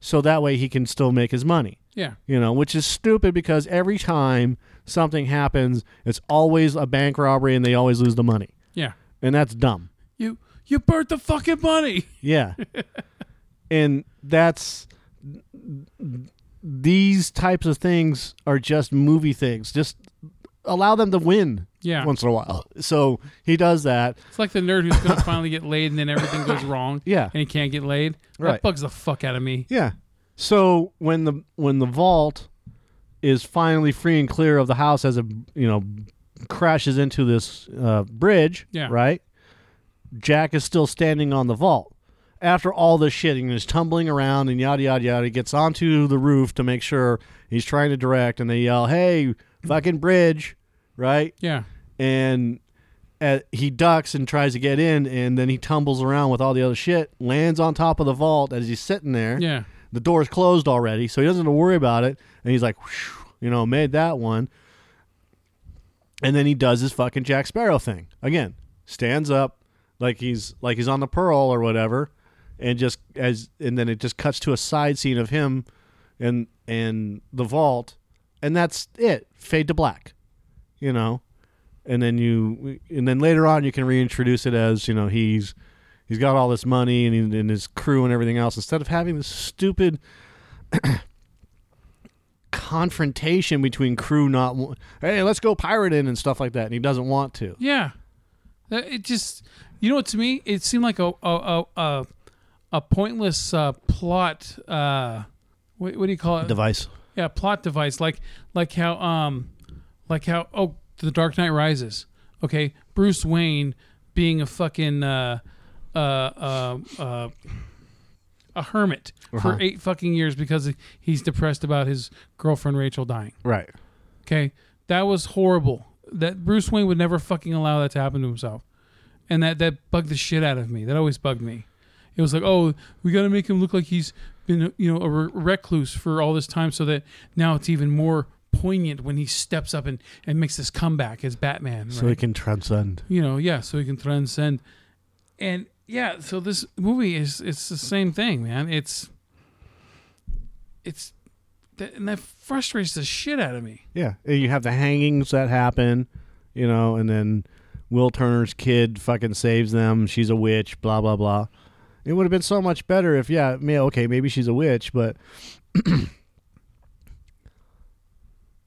So that way he can still make his money. Yeah. You know, which is stupid because every time something happens, it's always a bank robbery and they always lose the money. Yeah. And that's dumb. You you burnt the fucking money. Yeah. And that's... These types of things are just movie things. Just allow them to win yeah. once in a while. So he does that. It's like the nerd who's going to finally get laid and then everything goes wrong. Yeah. And he can't get laid. Right. That bugs the fuck out of me. Yeah. So when the when the vault is finally free and clear of the house as it, you know, crashes into this uh, bridge, yeah. right? Jack is still standing on the vault. After all this shit, and he's tumbling around and yada, yada, yada. He gets onto the roof to make sure he's trying to direct and they yell, "Hey, fucking bridge." Right? Yeah. And at, he ducks and tries to get in, and then he tumbles around with all the other shit, lands on top of the vault as he's sitting there. Yeah. The door's closed already, so he doesn't have to worry about it. And he's like, whew, you know, made that one. And then he does his fucking Jack Sparrow thing. Again, stands up like he's like he's on the Pearl or whatever, and just as and then it just cuts to a side scene of him and and the vault, and that's it. Fade to black. You know, and then you, and then later on you can reintroduce it as, you know, he's, he's got all this money and, he, and his crew and everything else, instead of having this stupid confrontation between crew not, hey, let's go pirating and stuff like that. And he doesn't want to. Yeah. It just, you know, to me, it seemed like a, a, a, a pointless uh, plot. Uh, what, what do you call it? Device. Yeah. Plot device. Like, like how, um, Like how, oh, The Dark Knight Rises. Okay, Bruce Wayne being a fucking, uh, uh, uh, uh a hermit uh-huh. for eight fucking years because he's depressed about his girlfriend Rachel dying. Right. Okay, that was horrible. That Bruce Wayne would never fucking allow that to happen to himself. And that, that bugged the shit out of me. That always bugged me. It was like, oh, we got to make him look like he's been, you know, a recluse for all this time so that now it's even more poignant when he steps up and, and makes this comeback as Batman. Right? So he can transcend. You know, yeah, so he can transcend. And yeah, so this movie is, it's the same thing, man. It's, it's, that, and that frustrates the shit out of me. Yeah, and you have the hangings that happen, you know, and then Will Turner's kid fucking saves them. She's a witch, blah, blah, blah. It would have been so much better if, yeah, may, okay, maybe she's a witch, but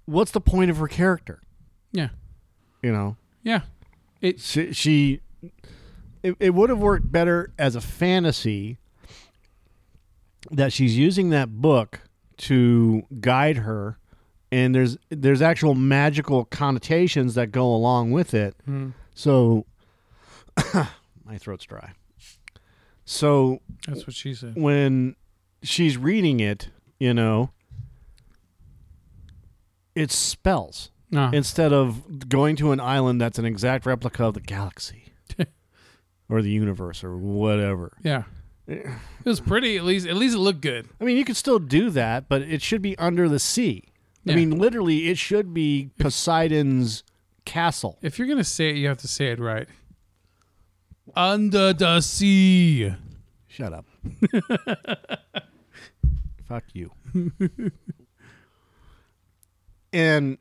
what's the point of her character? Yeah. You know? Yeah. It She, she it, it would have worked better as a fantasy that she's using that book to guide her, and there's there's actual magical connotations that go along with it. Mm. So my throat's dry. So that's what she said. When she's reading it, you know, it's spells ah. instead of going to an island that's an exact replica of the galaxy or the universe or whatever. Yeah. It was pretty, at least at least it looked good. I mean, you could still do that, but it should be under the sea. Yeah. I mean, literally, it should be Poseidon's castle. If you're going to say it, you have to say it right. Under the sea. Shut up. Fuck you. And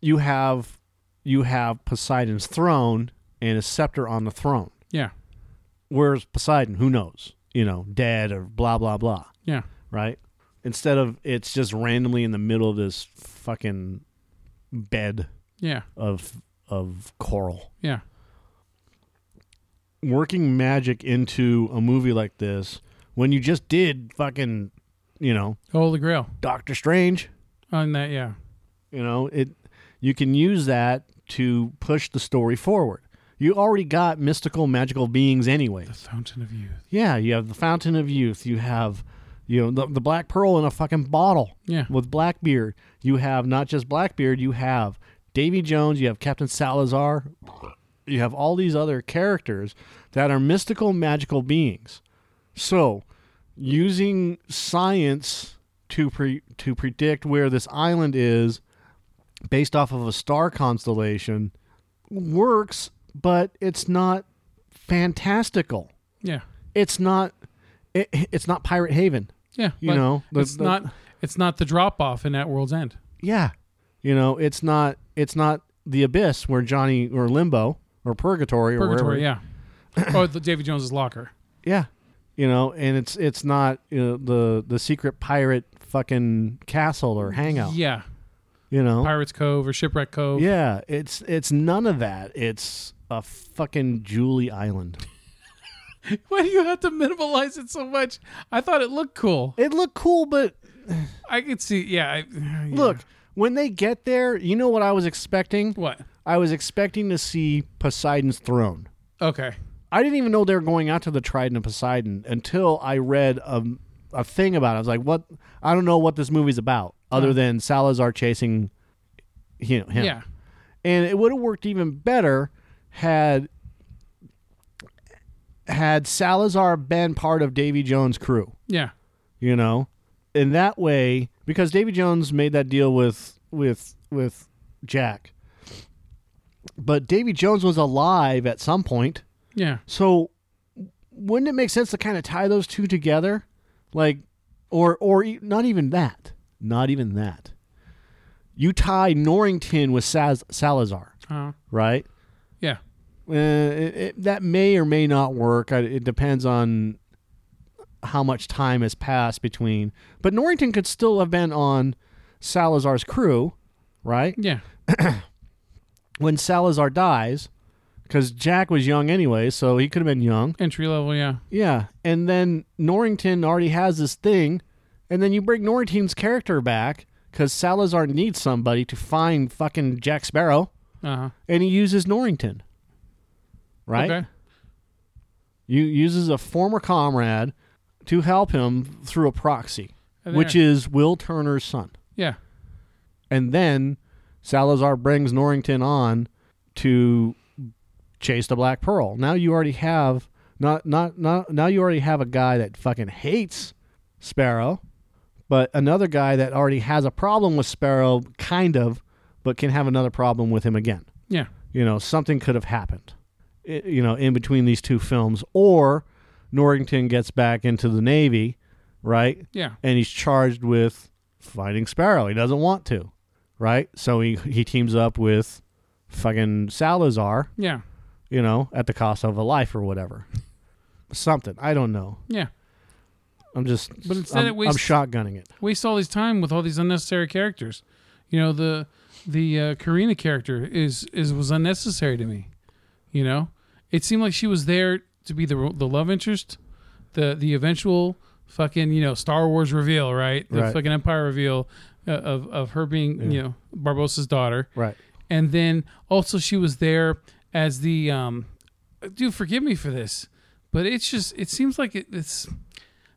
you have you have Poseidon's throne and a scepter on the throne. Yeah. Where's Poseidon? Who knows? You know, dead or blah, blah, blah. Yeah. Right? Instead of it's just randomly in the middle of this fucking bed yeah. of of coral. Yeah. Working magic into a movie like this when you just did fucking, you know. Holy Grail. Doctor Strange. On that, yeah. You know, it. You can use that to push the story forward. You already got mystical, magical beings anyway. The Fountain of Youth. Yeah, you have the Fountain of Youth. You have, you know, the, the Black Pearl in a fucking bottle. Yeah. With Blackbeard. You have not just Blackbeard. You have Davy Jones. You have Captain Salazar. You have all these other characters that are mystical, magical beings. So, using science to pre- to predict where this island is based off of a star constellation works, but it's not fantastical. Yeah. It's not it, it's not Pirate Haven. Yeah. You know, the, it's the, not it's not the drop off in that World's End. Yeah. You know, it's not it's not the abyss where Johnny or Limbo or Purgatory, Purgatory or wherever. Yeah. Or the Davy Jones's locker. Yeah. You know, and it's it's not, you know, the the secret pirate fucking castle or hangout. Yeah. You know. Pirate's Cove or Shipwreck Cove. Yeah, it's it's none of that. It's a fucking Julie Island. Why do you have to minimalize it so much? I thought it looked cool. It looked cool, but I could see. Yeah, I, yeah. Look, when they get there, you know what I was expecting? What? I was expecting to see Poseidon's throne. Okay. I didn't even know they were going out to the Trident of Poseidon until I read a, a thing about it. I was like, "What? I don't know what this movie's about, other yeah. than Salazar chasing him." Yeah. And it would have worked even better had had Salazar been part of Davy Jones' crew. Yeah. You know? In that way, because Davy Jones made that deal with with with Jack. But Davy Jones was alive at some point. Yeah. So wouldn't it make sense to kind of tie those two together? Like, or or e- not even that. Not even that. You tie Norrington with Saz- Salazar. Uh-huh. Right? Yeah. Uh, it, it, that may or may not work. I, it depends on how much time has passed between. But Norrington could still have been on Salazar's crew, right? Yeah. When Salazar dies, because Jack was young anyway, so he could have been young. Entry level, yeah. Yeah. And then Norrington already has this thing, and then you bring Norrington's character back because Salazar needs somebody to find fucking Jack Sparrow. Uh-huh. And he uses Norrington. Right? Okay. You uses a former comrade to help him through a proxy, which is Will Turner's son. Yeah. And then Salazar brings Norrington on to chase the Black Pearl. Now you already have not not not now you already have a guy that fucking hates Sparrow, but another guy that already has a problem with Sparrow, kind of, but can have another problem with him again. Yeah. You know, something could have happened, you know, in between these two films. Or Norrington gets back into the Navy, right? Yeah. And he's charged with fighting Sparrow. He doesn't want to, right? So he, he teams up with fucking Salazar. Yeah. You know, at the cost of a life or whatever. something. I don't know. Yeah. I'm just, but instead I'm, wastes, I'm shotgunning it. Waste all his time with all these unnecessary characters. You know, the the uh, Karina character is is was unnecessary to me. You know, it seemed like she was there to be the the love interest, the the eventual fucking, you know, Star Wars reveal, right? The right. fucking Empire reveal uh, of of her being, yeah. you know, Barbossa's daughter, right? And then also she was there as the um, dude. Forgive me for this, but it's just it seems like it, it's.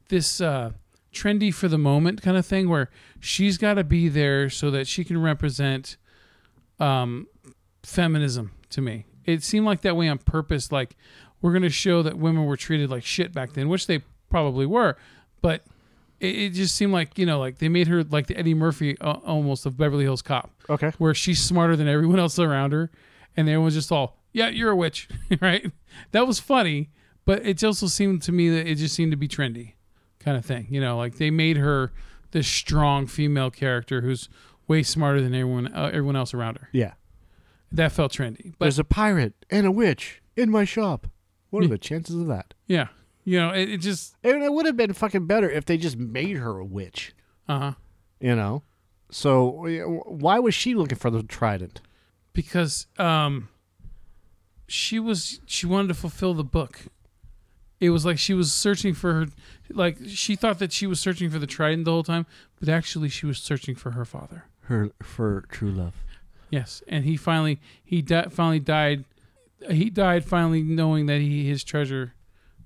This uh, trendy for the moment kind of thing where she's got to be there so that she can represent um, feminism to me. It seemed like that way on purpose. Like, we're going to show that women were treated like shit back then, which they probably were. But it, it just seemed like, you know, like they made her like the Eddie Murphy uh, almost of Beverly Hills Cop. Okay. Where she's smarter than everyone else around her. And everyone's just all, yeah, you're a witch. Right? That was funny. But it also seemed to me that it just seemed to be trendy. Kind of thing, you know, like they made her this strong female character who's way smarter than everyone, uh, everyone else around her. Yeah, that felt trendy. But there's a pirate and a witch in my shop. What are yeah. the chances of that? Yeah, you know, it, it just and it would have been fucking better if they just made her a witch. Uh huh. You know, so why was she looking for the trident? Because um, she was she wanted to fulfill the book. It was like she was searching for her, like she thought that she was searching for the trident the whole time, but actually she was searching for her father, her for true love. Yes, and he finally he di- finally died. He died finally knowing that he his treasure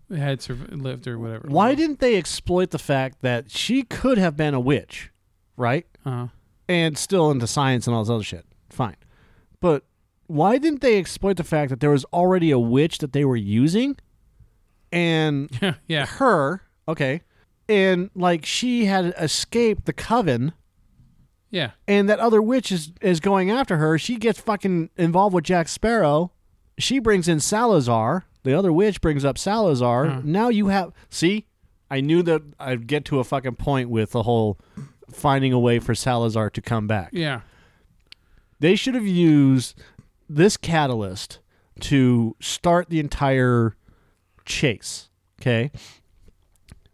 had lived or whatever. Why didn't they exploit the fact that she could have been a witch, right? Uh-huh. And still into science and all this other shit. Fine, but why didn't they exploit the fact that there was already a witch that they were using? And yeah. her, okay, and like she had escaped the coven, yeah, and that other witch is, is going after her. She gets fucking involved with Jack Sparrow. She brings in Salazar. The other witch brings up Salazar. Uh-huh. Now you have, see, I knew that I'd get to a fucking point with the whole finding a way for Salazar to come back. Yeah. They should have used this catalyst to start the entire chase. Okay,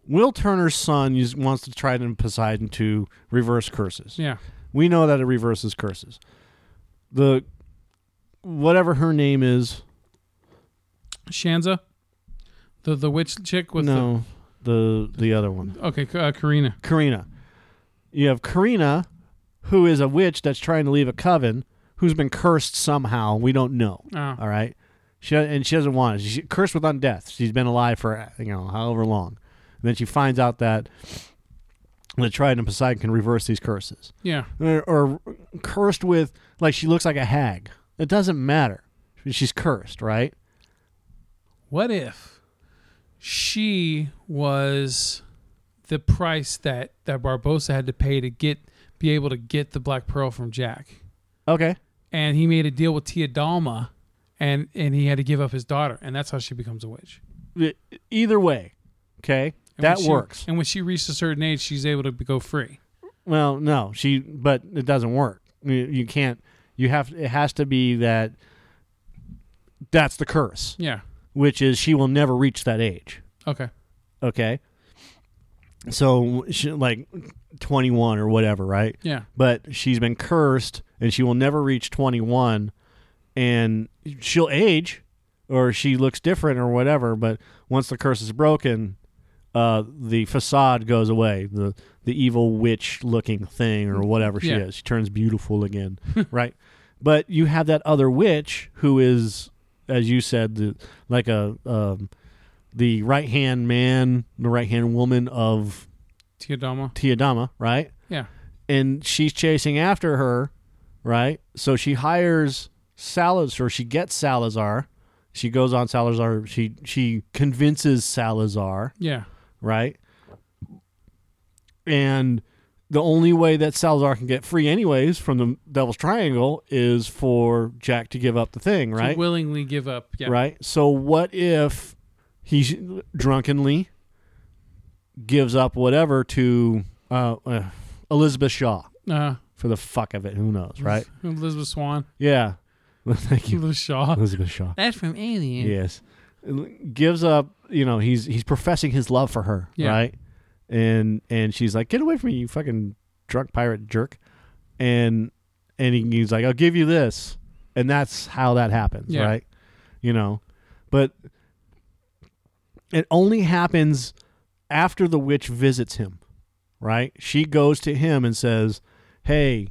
Will Turner's son wants to try to Poseidon to reverse curses. Yeah, we know that it reverses curses. The whatever her name is, Shanza, the the witch chick with no the the, the other one. Okay, uh, Karina. Karina. You have Karina, who is a witch that's trying to leave a coven, who's been cursed somehow. We don't know. Oh. All right. She and she doesn't want it. She's cursed with undeath. She's been alive for, you know, however long. And then she finds out that the Trident and Poseidon can reverse these curses. Yeah. Or, or cursed with, like, she looks like a hag. It doesn't matter. She's cursed, right? What if she was the price that, that Barbossa had to pay to get be able to get the Black Pearl from Jack? Okay. And he made a deal with Tia Dalma. And and he had to give up his daughter, and that's how she becomes a witch. Either way, okay, and that she, works. And when she reaches a certain age, she's able to go free. Well, no, she, but it doesn't work. You, you can't. You have. It has to be that. That's the curse. Yeah. Which is she will never reach that age. Okay. Okay. So she, like twenty-one or whatever, right? Yeah. But she's been cursed, and she will never reach twenty-one. And she'll age, or she looks different, or whatever. But once the curse is broken, uh, the facade goes away, the the evil witch looking thing, or whatever she yeah. is. She turns beautiful again, right? But you have that other witch who is, as you said, the, like a um, the right hand man, the right hand woman of Tia Dalma. Tia Dalma, right? Yeah. And she's chasing after her, right? So she hires. Salazar, she gets Salazar. She goes on Salazar. She she convinces Salazar. Yeah. Right? And the only way that Salazar can get free anyways from the Devil's Triangle is for Jack to give up the thing, right? To willingly give up, yeah. Right? So what if he drunkenly gives up whatever to uh, uh, Elizabeth Shaw? Uh-huh. For the fuck of it, who knows, right? Elizabeth Swan. Yeah. Thank you. Elizabeth Shaw. Elizabeth Shaw. That's from Alien. Yes. Gives up you know, he's he's professing his love for her, yeah. right? And and she's like, "Get away from me, you fucking drunk pirate jerk." And and he, he's like, "I'll give you this." And that's how that happens, yeah. right? You know, but it only happens after the witch visits him, right? She goes to him and says, "Hey,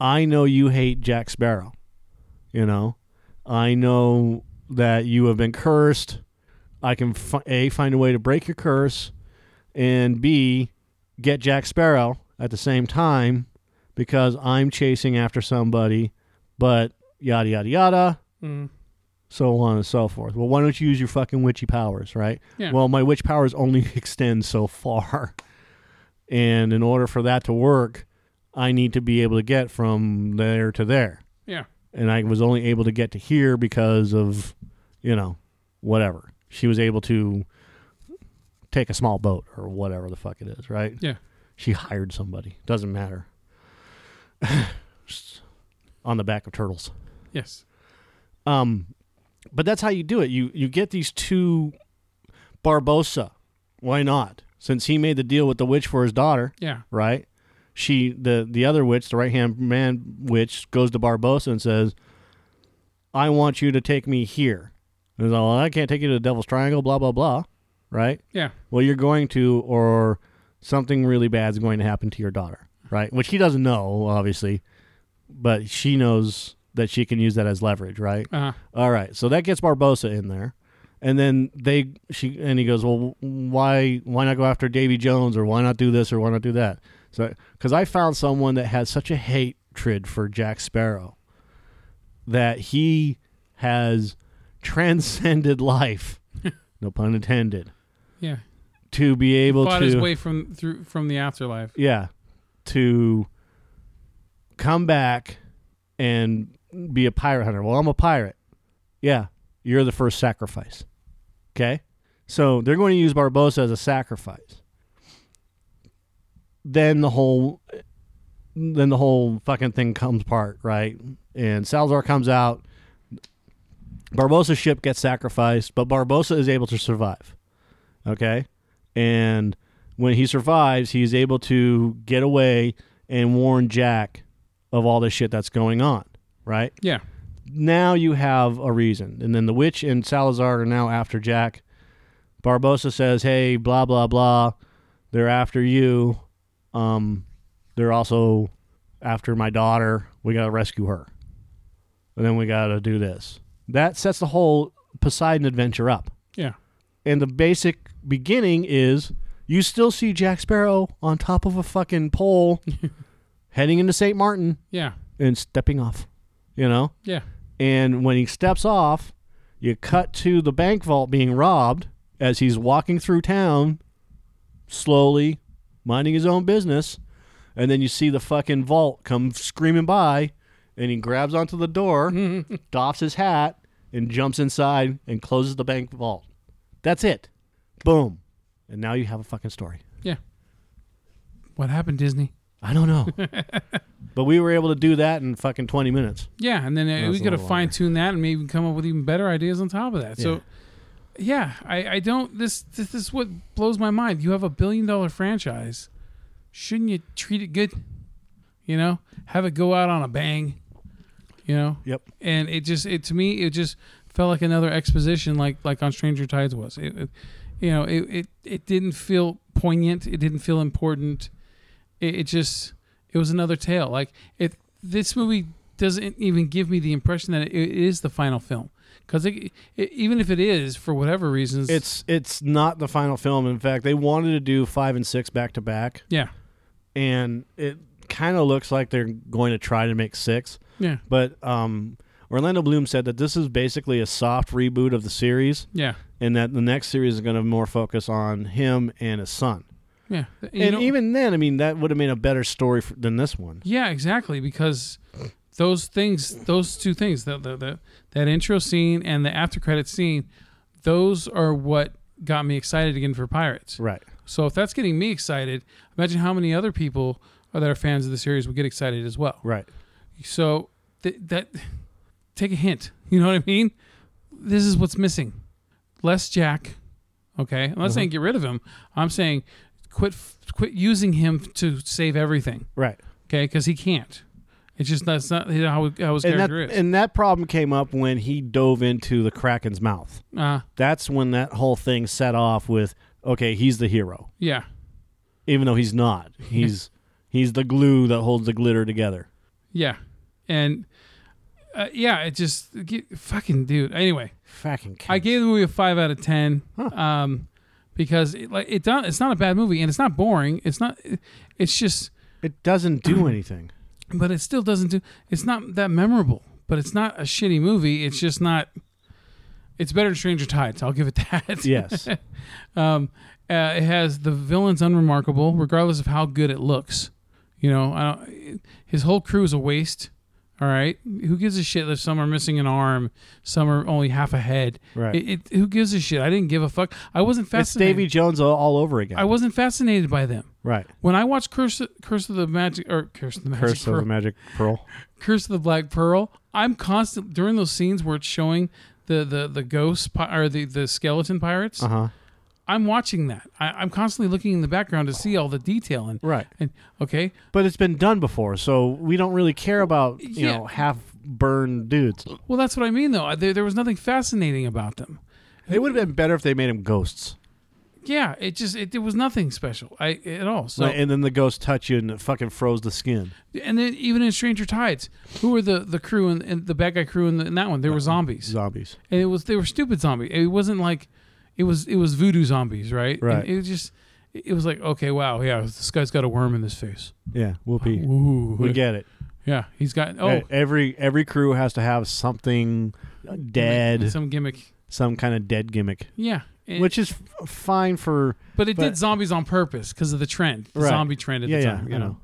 I know you hate Jack Sparrow. You know, I know that you have been cursed. I can, fi- A, find a way to break your curse, and B, get Jack Sparrow at the same time because I'm chasing after somebody, but yada, yada, yada, mm. so on and so forth." Well, why don't you use your fucking witchy powers, right? Yeah. Well, my witch powers only extend so far. And in order for that to work, I need to be able to get from there to there. Yeah. And I was only able to get to here because of, you know, whatever. She was able to take a small boat or whatever the fuck it is, right? Yeah. She hired somebody. Doesn't matter. On the back of turtles. Yes. Um, but that's how you do it. You you get these two Barbossa. Why not? Since he made the deal with the witch for his daughter. Yeah. Right? She, the, the other witch, the right-hand man witch, goes to Barbossa and says, "I want you to take me here." And he's like, "Well, I can't take you to the Devil's Triangle, blah, blah, blah." Right? Yeah. "Well, you're going to, or something really bad is going to happen to your daughter." Right? Which he doesn't know, obviously. But she knows that she can use that as leverage, right? Uh-huh. All right. So that gets Barbossa in there. And then they, she, and he goes, "Well, why why not go after Davy Jones, or why not do this, or why not do that?" So, because I found someone that has such a hatred for Jack Sparrow that he has transcended life, no pun intended. Yeah. To be able fought to his way from through from the afterlife. Yeah. To come back and be a pirate hunter. "Well, I'm a pirate." "Yeah, you're the first sacrifice." Okay? So they're going to use Barbossa as a sacrifice. Then the whole, then the whole fucking thing comes apart, right? And Salazar comes out. Barbossa's ship gets sacrificed, but Barbossa is able to survive. Okay, and when he survives, he's able to get away and warn Jack of all this shit that's going on, right? Yeah. Now you have a reason, and then the witch and Salazar are now after Jack. Barbossa says, "Hey, blah blah blah, they're after you. Um, they're also after my daughter. We got to rescue her. And then we got to do this." That sets the whole Poseidon adventure up. Yeah. And the basic beginning is you still see Jack Sparrow on top of a fucking pole heading into Saint Martin. Yeah. And stepping off, you know? Yeah. And when he steps off, you cut to the bank vault being robbed as he's walking through town slowly, minding his own business, and then you see the fucking vault come screaming by, and he grabs onto the door, doffs his hat, and jumps inside and closes the bank vault. That's it. Boom. And now you have a fucking story. Yeah. What happened, Disney? I don't know. But we were able to do that in fucking twenty minutes. Yeah, and then uh, we could have fine-tuned that and maybe come up with even better ideas on top of that. Yeah. So... Yeah, I, I don't, this, this this is what blows my mind. You have a billion dollar franchise. Shouldn't you treat it good? You know, have it go out on a bang, you know? Yep. And it just, it to me, it just felt like another exposition like, like on Stranger Tides was. It, it, you know, it, it, it didn't feel poignant. It didn't feel important. It, it just, it was another tale. Like, it, this movie doesn't even give me the impression that it, it is the final film. Because even if it is, for whatever reasons... It's it's not the final film. In fact, they wanted to do five and six back-to-back. Yeah. And it kind of looks like they're going to try to make six. Yeah. But um, Orlando Bloom said that this is basically a soft reboot of the series. Yeah. And that the next series is going to more focus on him and his son. Yeah. You and know, even then, I mean, that would have made a better story for, than this one. Yeah, exactly. Because... Those things, those two things, the, the, the, that intro scene and the after credits scene, those are what got me excited again for Pirates. Right. So if that's getting me excited, imagine how many other people that are fans of the series would get excited as well. Right. So th- that, take a hint. You know what I mean? This is what's missing. less Jack. Okay, I'm not mm-hmm. saying get rid of him. I'm saying quit quit using him to save everything. Right. Okay, because he can't. It's just that's not how, how his and character that, is. And that problem came up when he dove into the Kraken's mouth. Uh, that's when that whole thing set off with, okay, he's the hero. Yeah. Even though he's not. He's he's the glue that holds the glitter together. Yeah. And, uh, yeah, it just, get, fucking dude. Anyway. Fucking case. I gave the movie a five out of ten. Huh. Um, because it, like, it it's not a bad movie, and it's not boring. It's not, it, it's just. It doesn't do anything. But it still doesn't do... It's not that memorable, but it's not a shitty movie. It's just not... It's better than Stranger Tides. I'll give it that. Yes. um, uh, it has the villain's unremarkable, regardless of how good it looks. You know, I don't, his whole crew is a waste, all right? Who gives a shit if some are missing an arm, some are only half a head? Right. It, it, who gives a shit? I didn't give a fuck. I wasn't fascinated. It's Davy Jones all, all over again. I wasn't fascinated by them. Right. When I watched Curse, Curse of the Magic or Curse of the Magic Curse Pearl, of the Magic Pearl, Curse of the Black Pearl, I'm constant during those scenes where it's showing the the the ghost or the, the skeleton pirates. Uh huh. I'm watching that. I, I'm constantly looking in the background to see all the detail and right. And okay, but it's been done before, so we don't really care about you yeah. know half burned dudes. Well, that's what I mean, though. There, there was nothing fascinating about them. It would have been better if they made them ghosts. Yeah, it just it, it was nothing special I, at all. So right, and then the ghosts touch you and it fucking froze the skin. And then even in Stranger Tides, who were the, the crew and, and the bad guy crew in, the, in that one? There were zombies. Zombies. And it was they were stupid zombies. It wasn't like it was it was voodoo zombies, right? Right. And it was just it was like okay, wow, yeah, this guy's got a worm in his face. Yeah, whoopee. Ooh. We get it. Yeah, he's got oh every every crew has to have something dead, some gimmick, some kind of dead gimmick. Yeah. It, Which is f- fine for... But it but, did zombies on purpose because of the trend. The right. zombie trend at yeah, the time. Yeah, you know.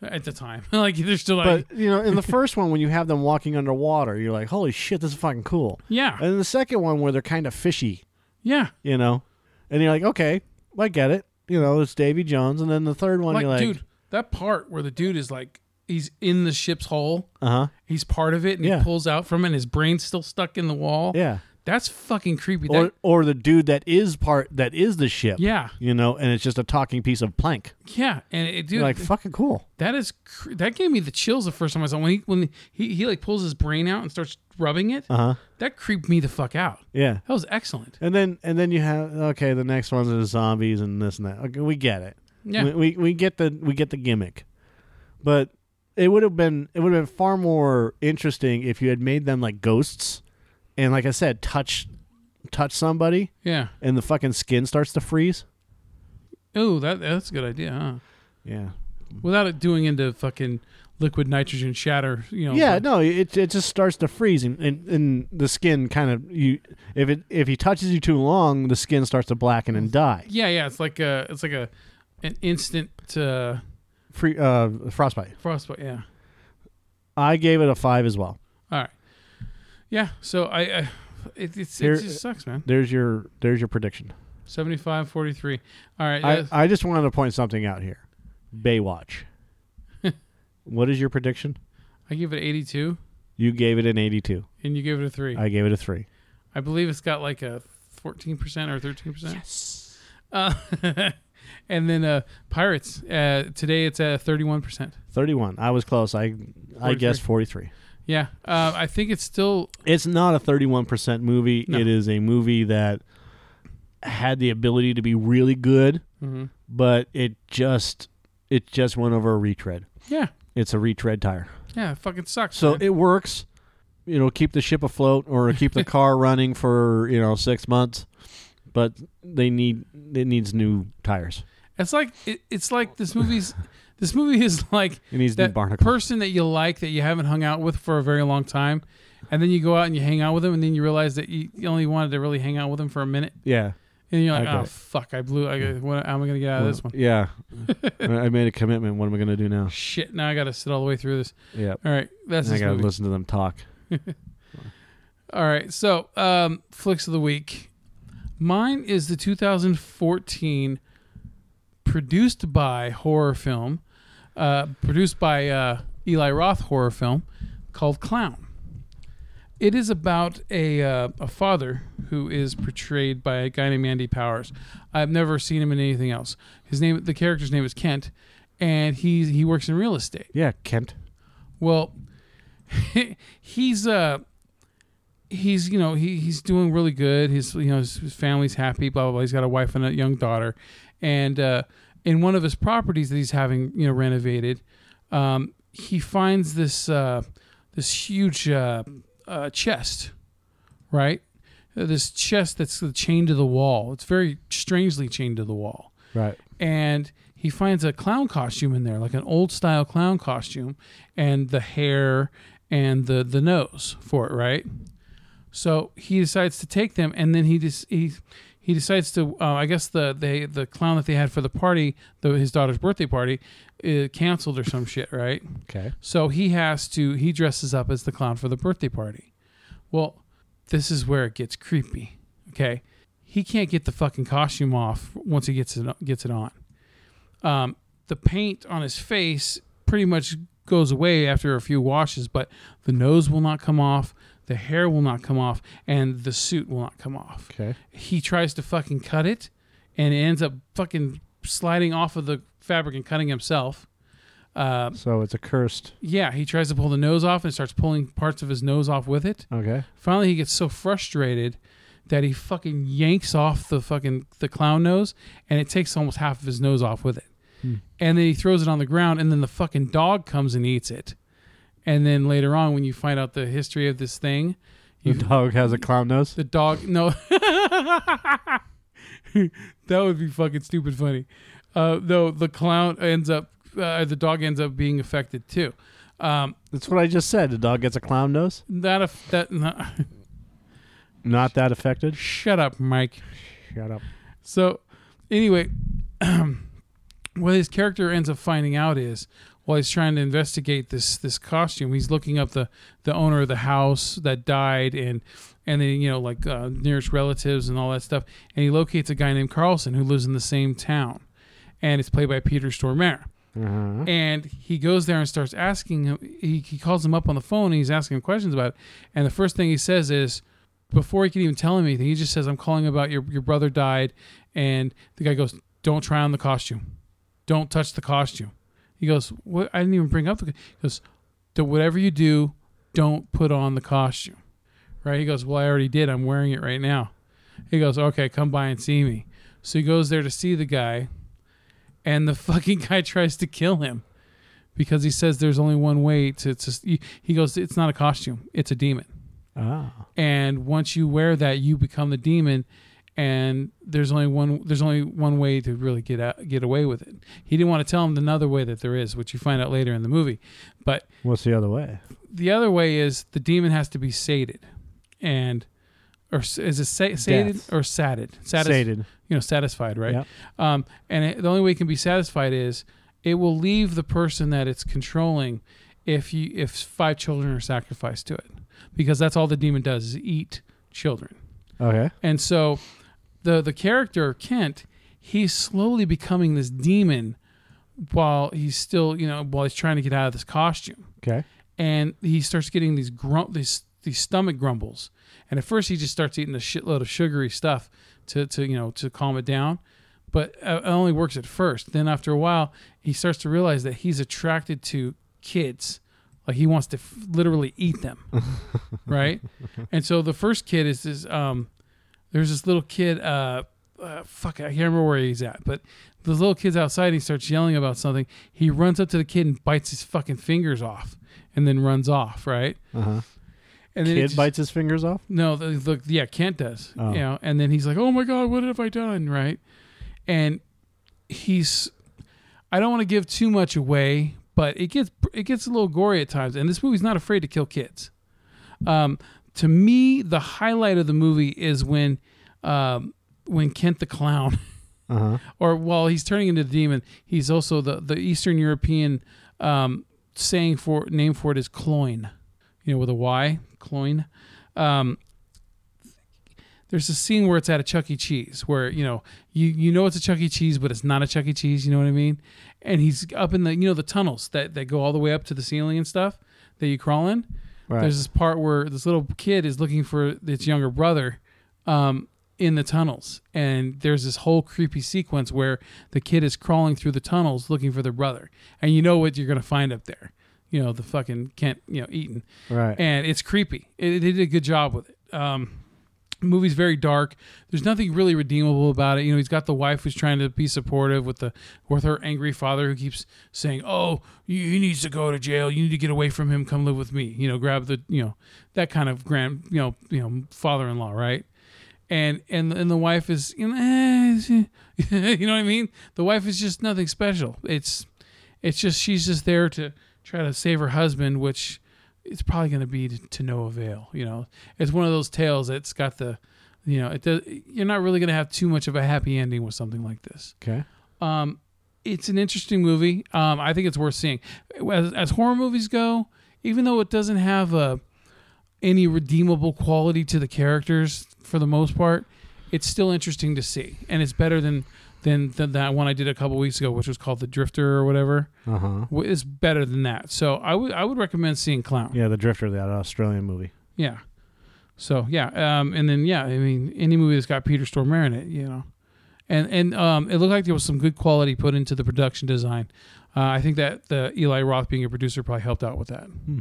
know. At the time. like, they're still like... But, you know, in the first one, when you have them walking underwater, you're like, holy shit, this is fucking cool. Yeah. And in the second one, where they're kind of fishy. Yeah. You know? And you're like, okay, I get it. You know, it's Davy Jones. And then the third one, like, you're like... Dude, that part where the dude is like... He's in the ship's hull. Uh-huh. He's part of it, and yeah. he pulls out from it, and his brain's still stuck in the wall. Yeah. That's fucking creepy. Or, that, or the dude that is part that is the ship. Yeah, you know, and it's just a talking piece of plank. Yeah, and it dude, like it, fucking cool. That is that gave me the chills the first time I saw when he when he, he like pulls his brain out and starts rubbing it. Uh huh. That creeped me the fuck out. Yeah, that was excellent. And then and then you have okay, the next ones are the zombies and this and that. Okay, we get it. Yeah, we, we we get the we get the gimmick, but it would have been it would have been far more interesting if you had made them like ghosts. And like I said, touch touch somebody. Yeah. And the fucking skin starts to freeze. Oh, that that's a good idea, huh? Yeah. Without it doing into fucking liquid nitrogen shatter, you know. Yeah, no, it it just starts to freeze and, and, and the skin kind of you if it if he touches you too long, the skin starts to blacken and die. Yeah, yeah, it's like a it's like a an instant uh, free uh, frostbite. Frostbite, yeah. I gave it a five as well. All right. Yeah, so I, I it, it's, Here, it just sucks, man. There's your there's your prediction. seventy-five forty-three. All right. I, I just wanted to point something out here. Baywatch. What is your prediction? I give it eighty-two. You gave it an eighty-two. And you gave it a three. I gave it a three. I believe it's got like a fourteen percent or thirteen percent. Yes. Uh, and then uh, Pirates. Uh, today it's at thirty-one percent. thirty-one. I was close. I forty-three. I guessed forty-three. Yeah, uh, I think it's still... It's not a thirty-one percent movie. No. It is a movie that had the ability to be really good, mm-hmm. but it just it just went over a retread. Yeah. It's a retread tire. Yeah, it fucking sucks. So man. It works. You know, keep the ship afloat or keep the car running for, you know, six months, but they need it needs new tires. It's like it, It's like this movie's... This movie is like that person that you like that you haven't hung out with for a very long time, and then you go out and you hang out with them, and then you realize that you only wanted to really hang out with them for a minute. Yeah. And you're like, I oh, fuck, I blew I, yeah. What am I going to get out well, of this one? Yeah. I made a commitment. What am I going to do now? Shit, now I got to sit all the way through this. Yeah. All right. That's I got to listen to them talk. All right. So, um, Flicks of the Week. Mine is the two thousand fourteen produced by horror film, uh, produced by uh, Eli Roth horror film called Clown. It is about a uh, a father who is portrayed by a guy named Andy Powers. I've never seen him in anything else. His name, the character's name is Kent, and he he works in real estate. Yeah, Kent. Well, he's uh he's you know he he's doing really good. His you know his, his family's happy. Blah blah blah. He's got a wife and a young daughter, and uh, in one of his properties that he's having you know renovated, um, he finds this uh, this huge. Uh, Uh, chest, right? Uh, this chest that's chained to the wall. It's very strangely chained to the wall. Right. And he finds a clown costume in there, like an old style clown costume, and the hair and the, the nose for it, right? So he decides to take them, and then he just he he decides to. Uh, I guess the they the clown that they had for the party, the, his daughter's birthday party, it canceled or some shit, right? Okay. So he has to, he dresses up as the clown for the birthday party. Well, this is where it gets creepy, okay? He can't get the fucking costume off once he gets it, gets it on. Um, the paint on his face pretty much goes away after a few washes, but the nose will not come off, the hair will not come off, and the suit will not come off. Okay. He tries to fucking cut it, and it ends up fucking sliding off of the fabric and cutting himself. Uh, so it's accursed. Yeah, he tries to pull the nose off and starts pulling parts of his nose off with it. Okay. Finally, he gets so frustrated that he fucking yanks off the fucking the clown nose, and it takes almost half of his nose off with it. Hmm. And then he throws it on the ground, and then the fucking dog comes and eats it. And then later on, when you find out the history of this thing, the you, dog has a clown nose. The dog, no. That would be fucking stupid funny. Uh, though the clown ends up, uh, the dog ends up being affected too. Um, That's what I just said. The dog gets a clown nose. That af- that not, not that affected. Shut up, Mike. Shut up. So, anyway, what his character ends up finding out is, while he's trying to investigate this this costume, he's looking up the, the owner of the house that died, and and then you know like uh, nearest relatives and all that stuff, and he locates a guy named Carlson who lives in the same town. And it's played by Peter Stormare. Uh-huh. And he goes there and starts asking him. He, he calls him up on the phone, and he's asking him questions about it. And the first thing he says is, before he can even tell him anything, he just says, I'm calling about your, your brother died. And the guy goes, don't try on the costume. Don't touch the costume. He goes, what? I didn't even bring up the costume. He goes, do whatever you do, don't put on the costume. Right? He goes, well, I already did. I'm wearing it right now. He goes, okay, come by and see me. So he goes there to see the guy. And the fucking guy tries to kill him because he says there's only one way to... to he goes, it's not a costume. It's a demon. Oh. And once you wear that, you become the demon, and there's only one There's only one way to really get out, get away with it. He didn't want to tell him another way that there is, which you find out later in the movie. But what's the other way? The other way is the demon has to be sated. And... Or is it sa- sated Death. or sated? Satis- sated. You know, satisfied, right? Yep. Um, and it, the only way it can be satisfied is it will leave the person that it's controlling if you if five children are sacrificed to it. Because that's all the demon does is eat children. Okay. And so the, the character, Kent, he's slowly becoming this demon while he's still, you know, while he's trying to get out of this costume. Okay. And he starts getting these grump, these these stomach grumbles. And at first, he just starts eating a shitload of sugary stuff to, to you know to calm it down, but it only works at first. Then after a while, he starts to realize that he's attracted to kids, like he wants to f- literally eat them, right? And so the first kid is this. Um, there's this little kid. Uh, uh, fuck, I can't remember where he's at, but the little kid's outside. And he starts yelling about something. He runs up to the kid and bites his fucking fingers off, and then runs off. Right. Uh huh. And then Kid just, bites his fingers off? No, the, the, yeah, Kent does. Oh. You know, and then he's like, oh my God, what have I done, right? And he's, I don't want to give too much away, but it gets it gets a little gory at times, and this movie's not afraid to kill kids. Um, to me, the highlight of the movie is when um, when Kent the Clown, uh-huh. or while he's turning into the demon, he's also the, the Eastern European um, saying for name for it is cloyne. You know, with a Y, cloyne. Um, there's a scene where it's at a Chuck E. Cheese where, you know, you, you know it's a Chuck E. Cheese, but it's not a Chuck E. Cheese, you know what I mean? And he's up in the, you know, the tunnels that, that go all the way up to the ceiling and stuff that you crawl in. Right. There's this part where this little kid is looking for its younger brother um, in the tunnels. And there's this whole creepy sequence where the kid is crawling through the tunnels looking for their brother. And you know what you're going to find up there. You know, the fucking Kent, you know, Eaton. Right. And it's creepy. It, it did a good job with it. Um, the movie's very dark. There's nothing really redeemable about it. You know, he's got the wife who's trying to be supportive with the with her angry father who keeps saying, "Oh, he needs to go to jail. You need to get away from him. Come live with me." You know, grab the, you know, that kind of grand, you know, you know, father-in-law, right? And and and the wife is, you know, eh, she, you know what I mean? The wife is just nothing special. It's it's just she's just there to try to save her husband, which it's probably going to be to, to no avail. You know, it's one of those tales that's got the, you know, it does, you're not really going to have too much of a happy ending with something like this. Okay. Um, it's an interesting movie. Um, I think it's worth seeing. As, as horror movies go, even though it doesn't have a, any redeemable quality to the characters for the most part, it's still interesting to see. And it's better than... Than, than that one I did a couple weeks ago, which was called The Drifter or whatever. Uh-huh. It's better than that. So I would I would recommend seeing Clown. Yeah, The Drifter, that Australian movie. Yeah. So, yeah. Um, and then, yeah, I mean, any movie that's got Peter Stormare in it, you know. And and um, it looked like there was some good quality put into the production design. Uh, I think that the Eli Roth being a producer probably helped out with that. Hmm.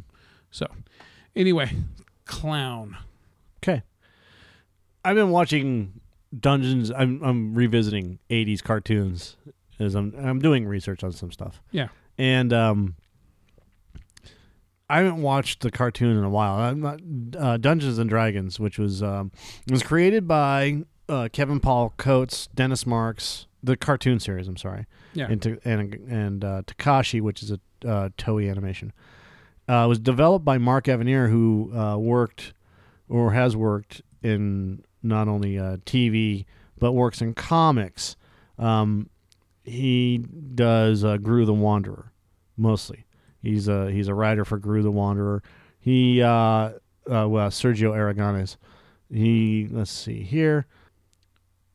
So, anyway, Clown. Okay. I've been watching... Dungeons. I'm I'm revisiting eighties cartoons as I'm I'm doing research on some stuff. Yeah, and um, I haven't watched the cartoon in a while. I'm not uh, Dungeons and Dragons, which was um, it was created by uh, Kevin Paul Coates, Dennis Marks, the cartoon series. I'm sorry. Yeah, and to, and and uh, Takashi, which is a uh, Toei animation, uh, was developed by Mark Evanier, who uh, worked or has worked in. Not only uh, T V, but works in comics. Um, he does uh, Gru the Wanderer, mostly. He's a, he's a writer for Gru the Wanderer. He, uh, uh, well, Sergio Aragonés. He, let's see here,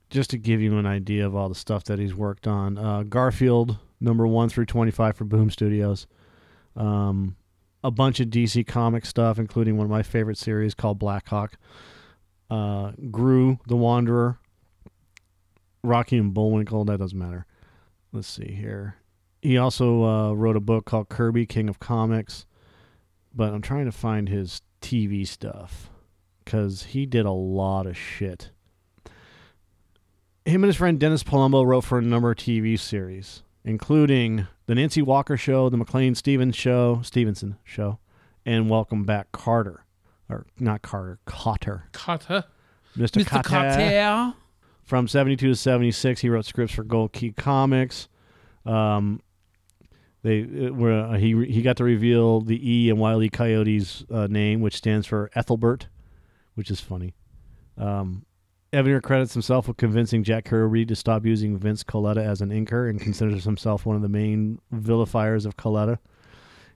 just to give you an idea of all the stuff that he's worked on. Uh, Garfield, number one through twenty-five for Boom Studios. Um, a bunch of D C comic stuff, including one of my favorite series called Black Hawk. Uh, Gru the Wanderer, Rocky and Bullwinkle, that doesn't matter. Let's see here. He also uh, wrote a book called Kirby, King of Comics, but I'm trying to find his T V stuff because he did a lot of shit. Him and his friend Dennis Palumbo wrote for a number of T V series, including The Nancy Walker Show, The McLean Stevens Show, Stevenson Show, and Welcome Back, Carter. Or not Carter, Cotter. Cotter. Mister Mister Cotter. From seventy-two to seventy-six, he wrote scripts for Gold Key Comics. Um, they were uh, he he got to reveal the E and Wile E. Coyote's uh, name, which stands for Ethelbert, which is funny. Um, Evanier credits himself with convincing Jack Kirby to stop using Vince Coletta as an inker, and considers himself one of the main vilifiers of Coletta.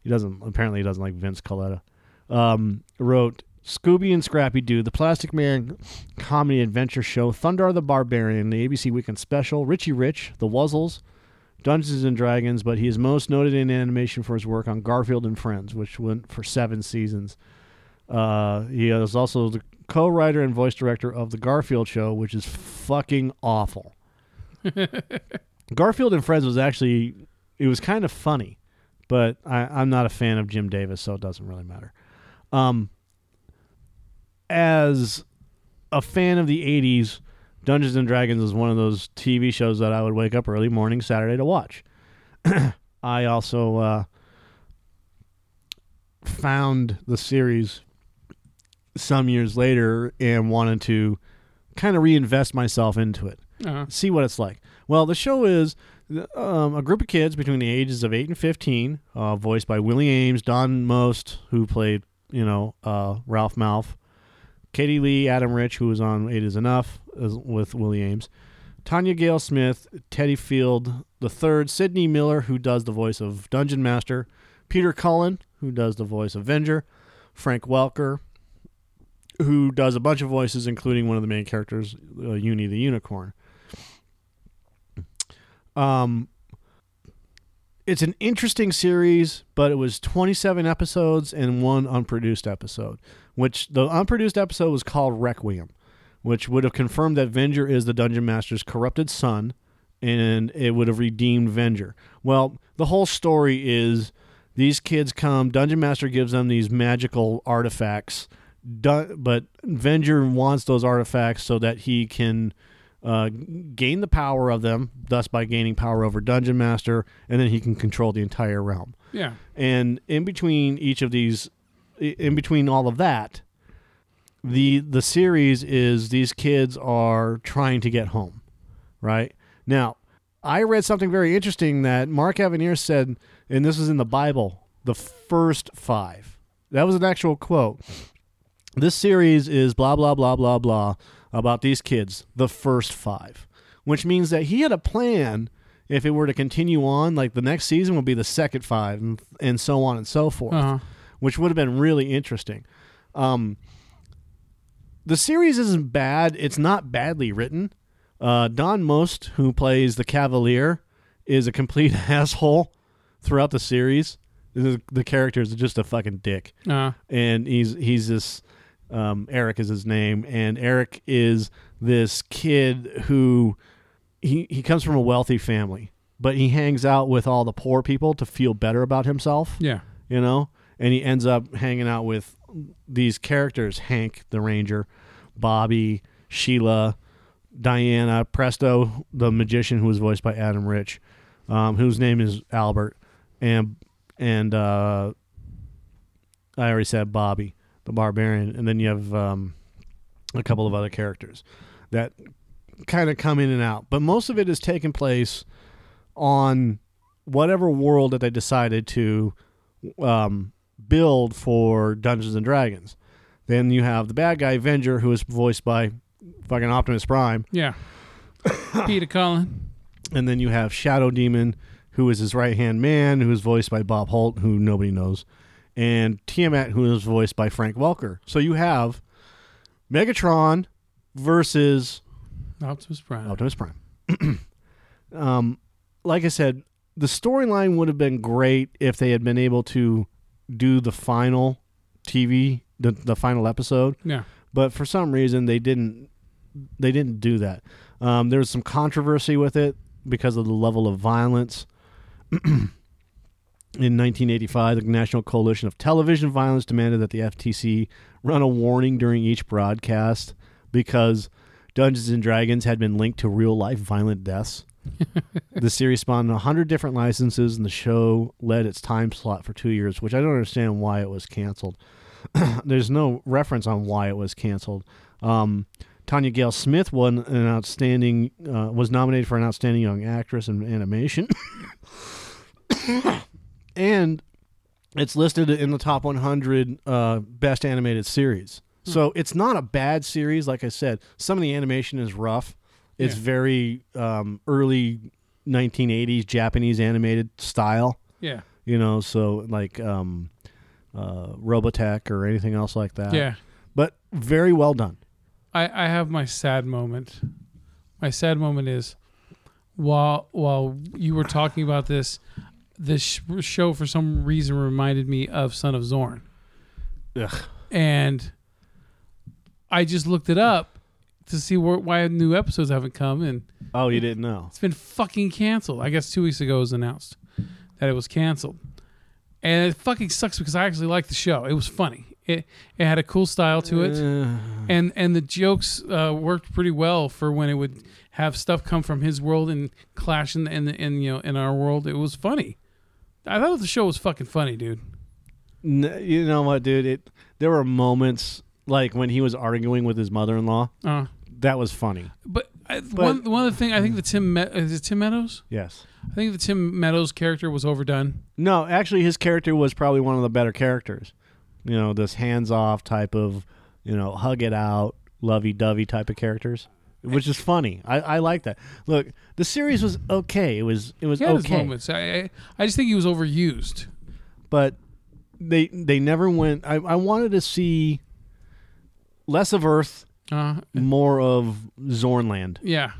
He doesn't apparently he doesn't like Vince Coletta. Um, wrote Scooby and Scrappy-Doo, The Plastic Man Comedy Adventure Show, Thundar the Barbarian, the A B C Weekend Special, Richie Rich, The Wuzzles, Dungeons and Dragons, but he is most noted in animation for his work on Garfield and Friends, which went for seven seasons. Uh, he is also the co-writer and voice director of The Garfield Show, which is fucking awful. Garfield and Friends was actually, it was kind of funny, but I, I'm not a fan of Jim Davis, so it doesn't really matter. Um, as a fan of the eighties, Dungeons and Dragons is one of those T V shows that I would wake up early morning Saturday to watch. I also uh, found the series some years later and wanted to kind of reinvest myself into it, uh-huh. see what it's like. Well, the show is um, a group of kids between the ages of eight and fifteen, uh, voiced by Willie Ames, Don Most, who played You know, uh, Ralph Malph, Katie Lee, Adam Rich, who was on Eight Is Enough is with Willie Ames, Tanya Gale Smith, Teddy Field the Third, Sidney Miller, who does the voice of Dungeon Master, Peter Cullen, who does the voice of Venger, Frank Welker, who does a bunch of voices, including one of the main characters, uh, Uni the Unicorn. Um, it's an interesting series, but it was twenty-seven episodes and one unproduced episode, which the unproduced episode was called Requiem, which would have confirmed that Venger is the Dungeon Master's corrupted son, and it would have redeemed Venger. Well, the whole story is these kids come, Dungeon Master gives them these magical artifacts, but Venger wants those artifacts so that he can uh, gain the power of them, thus by gaining power over Dungeon Master, and then he can control the entire realm. Yeah. And in between each of these, in between all of that, the the series is these kids are trying to get home, right? Now, I read something very interesting that Mark Avenir said, and this is in the Bible, the first five. That was an actual quote. This series is blah, blah, blah, blah, blah about these kids, the first five, which means that he had a plan if it were to continue on, like the next season would be the second five and, and so on and so forth, uh-huh. which would have been really interesting. Um, the series isn't bad. It's not badly written. Uh, Don Most, who plays the Cavalier, is a complete asshole throughout the series. The, the character is just a fucking dick. Uh-huh. And he's he's this... Um, Eric is his name, and Eric is this kid who he he comes from a wealthy family, but he hangs out with all the poor people to feel better about himself. Yeah. You know? And he ends up hanging out with these characters, Hank, the Ranger, Bobby, Sheila... Diana, Presto, the magician who was voiced by Adam Rich, um, whose name is Albert, and and uh, I already said Bobby, the barbarian, and then you have um, a couple of other characters that kind of come in and out. But most of it is taking place on whatever world that they decided to um, build for Dungeons and Dragons. Then you have the bad guy, Venger, who is voiced by... fucking Optimus Prime. Yeah. Peter Cullen. And then you have Shadow Demon, who is his right-hand man, who is voiced by Bob Holt, who nobody knows, and Tiamat, who is voiced by Frank Welker. So you have Megatron versus... Optimus Prime. Optimus Prime. um, like I said, the storyline would have been great if they had been able to do the final T V, the, the final episode. Yeah. But for some reason, they didn't they didn't do that. Um, there was some controversy with it because of the level of violence. In nineteen eighty-five, the National Coalition of Television Violence demanded that the F T C run a warning during each broadcast because Dungeons and Dragons had been linked to real-life violent deaths. The series spawned one hundred different licenses, and the show led its time slot for two years, which I don't understand why it was canceled. There's no reference on why it was canceled. Um, Tanya Gale Smith won an outstanding, uh, was nominated for an Outstanding Young Actress in Animation. And it's listed in the top one hundred uh, Best Animated Series. Hmm. So it's not a bad series. Like I said, some of the animation is rough. It's yeah. very um, early nineteen eighties Japanese animated style. Yeah. You know, so like... Um, Uh, Robotech or anything else like that. Yeah. But very well done. I, I have my sad moment. My sad moment is while while you were talking about this, this show for some reason reminded me of Son of Zorn. Ugh. And I just looked it up to see where, why new episodes haven't come. And oh, you didn't know? It's been fucking canceled. I guess two weeks ago it was announced that it was canceled. And it fucking sucks because I actually liked the show. It was funny. It it had a cool style to it, uh, and and the jokes uh, worked pretty well for when it would have stuff come from his world and clash in in, in you know in our world. It was funny. I thought the show was fucking funny, dude. No, you know what, dude? It there were moments like when he was arguing with his mother-in-law. Uh, that was funny. But, I, but one one of the things I think the Tim Me- is it Tim Meadows? Yes. I think the Tim Meadows character was overdone. No, actually his character was probably one of the better characters. You know, this hands-off type of, you know, hug it out, lovey-dovey type of characters, which is funny. I, I like that. Look, the series was okay. It was it was he had okay. His moments. I, I I just think he was overused. But they they never went I, I wanted to see less of Earth, uh, more of Zornland. Yeah.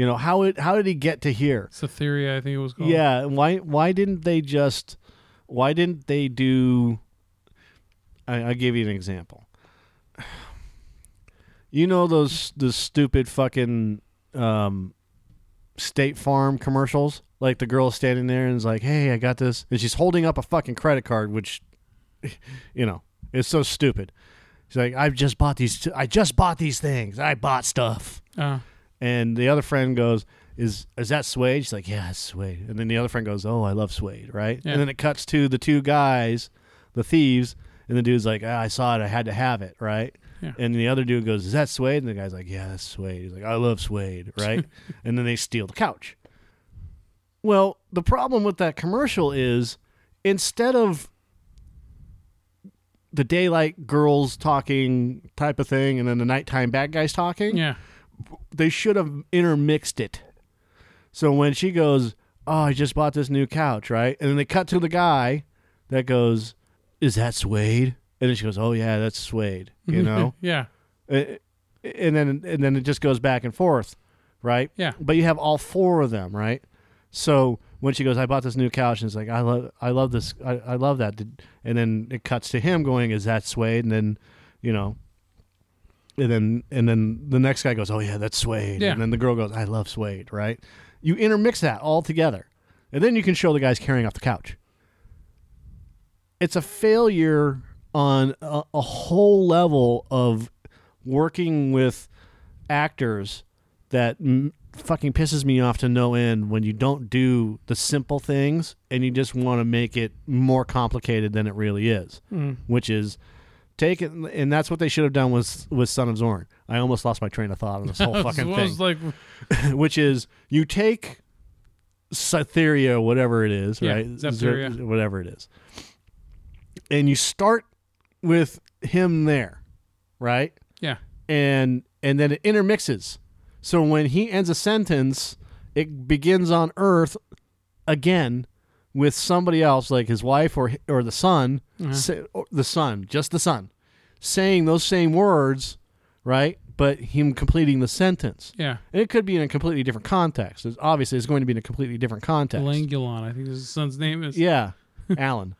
You know, how it how did he get to here? Cytheria, I think it was called. Yeah, why why didn't they just why didn't they do I, I'll give you an example. You know those the stupid fucking um, State Farm commercials? Like the girl standing there and is like, hey, I got this. And she's holding up a fucking credit card, which, you know, is so stupid. She's like, I've just bought these. T- I just bought these things. I bought stuff. Uh. And the other friend goes, is is that suede? She's like, yeah, it's suede. And then the other friend goes, oh, I love suede, right? Yeah. And then it cuts to the two guys, the thieves, and the dude's like, ah, I saw it. I had to have it, right? Yeah. And the other dude goes, is that suede? And the guy's like, yeah, that's suede. He's like, I love suede, right? And then they steal the couch. Well, the problem with that commercial is instead of the daylight girls talking type of thing and then the nighttime bad guys talking, yeah, they should have intermixed it. So when she goes, oh, I just bought this new couch, right? And then they cut to the guy that goes, is that suede? And then she goes, oh, yeah, that's suede, you know? Yeah. And then, and then it just goes back and forth, right? Yeah. But you have all four of them, right? So when she goes, I bought this new couch, and it's like, I love, I love this, I, I love that, and then it cuts to him going, is that suede? And then, you know, and then and then the next guy goes, oh yeah, that's suede, yeah. And then the girl goes, I love suede, right? You intermix that all together, and then you can show the guys carrying off the couch. It's a failure on a, a whole level of working with actors that. M- fucking pisses me off to no end when you don't do the simple things and you just want to make it more complicated than it really is, mm. which is take it. And that's what they should have done with, with Son of Zorn. I almost lost my train of thought on this whole fucking thing, like... which is you take Cytheria, whatever it is, yeah, right? Zephyria. Z- whatever it is. And you start with him there. Right. Yeah. And, and then it intermixes. So when he ends a sentence, it begins on Earth again with somebody else, like his wife or or the son, uh-huh. say, or the son, just the son, saying those same words, right? But him completing the sentence. Yeah. And it could be in a completely different context. It's obviously, it's going to be in a completely different context. Langulon, I think his son's name is. Yeah, Alan.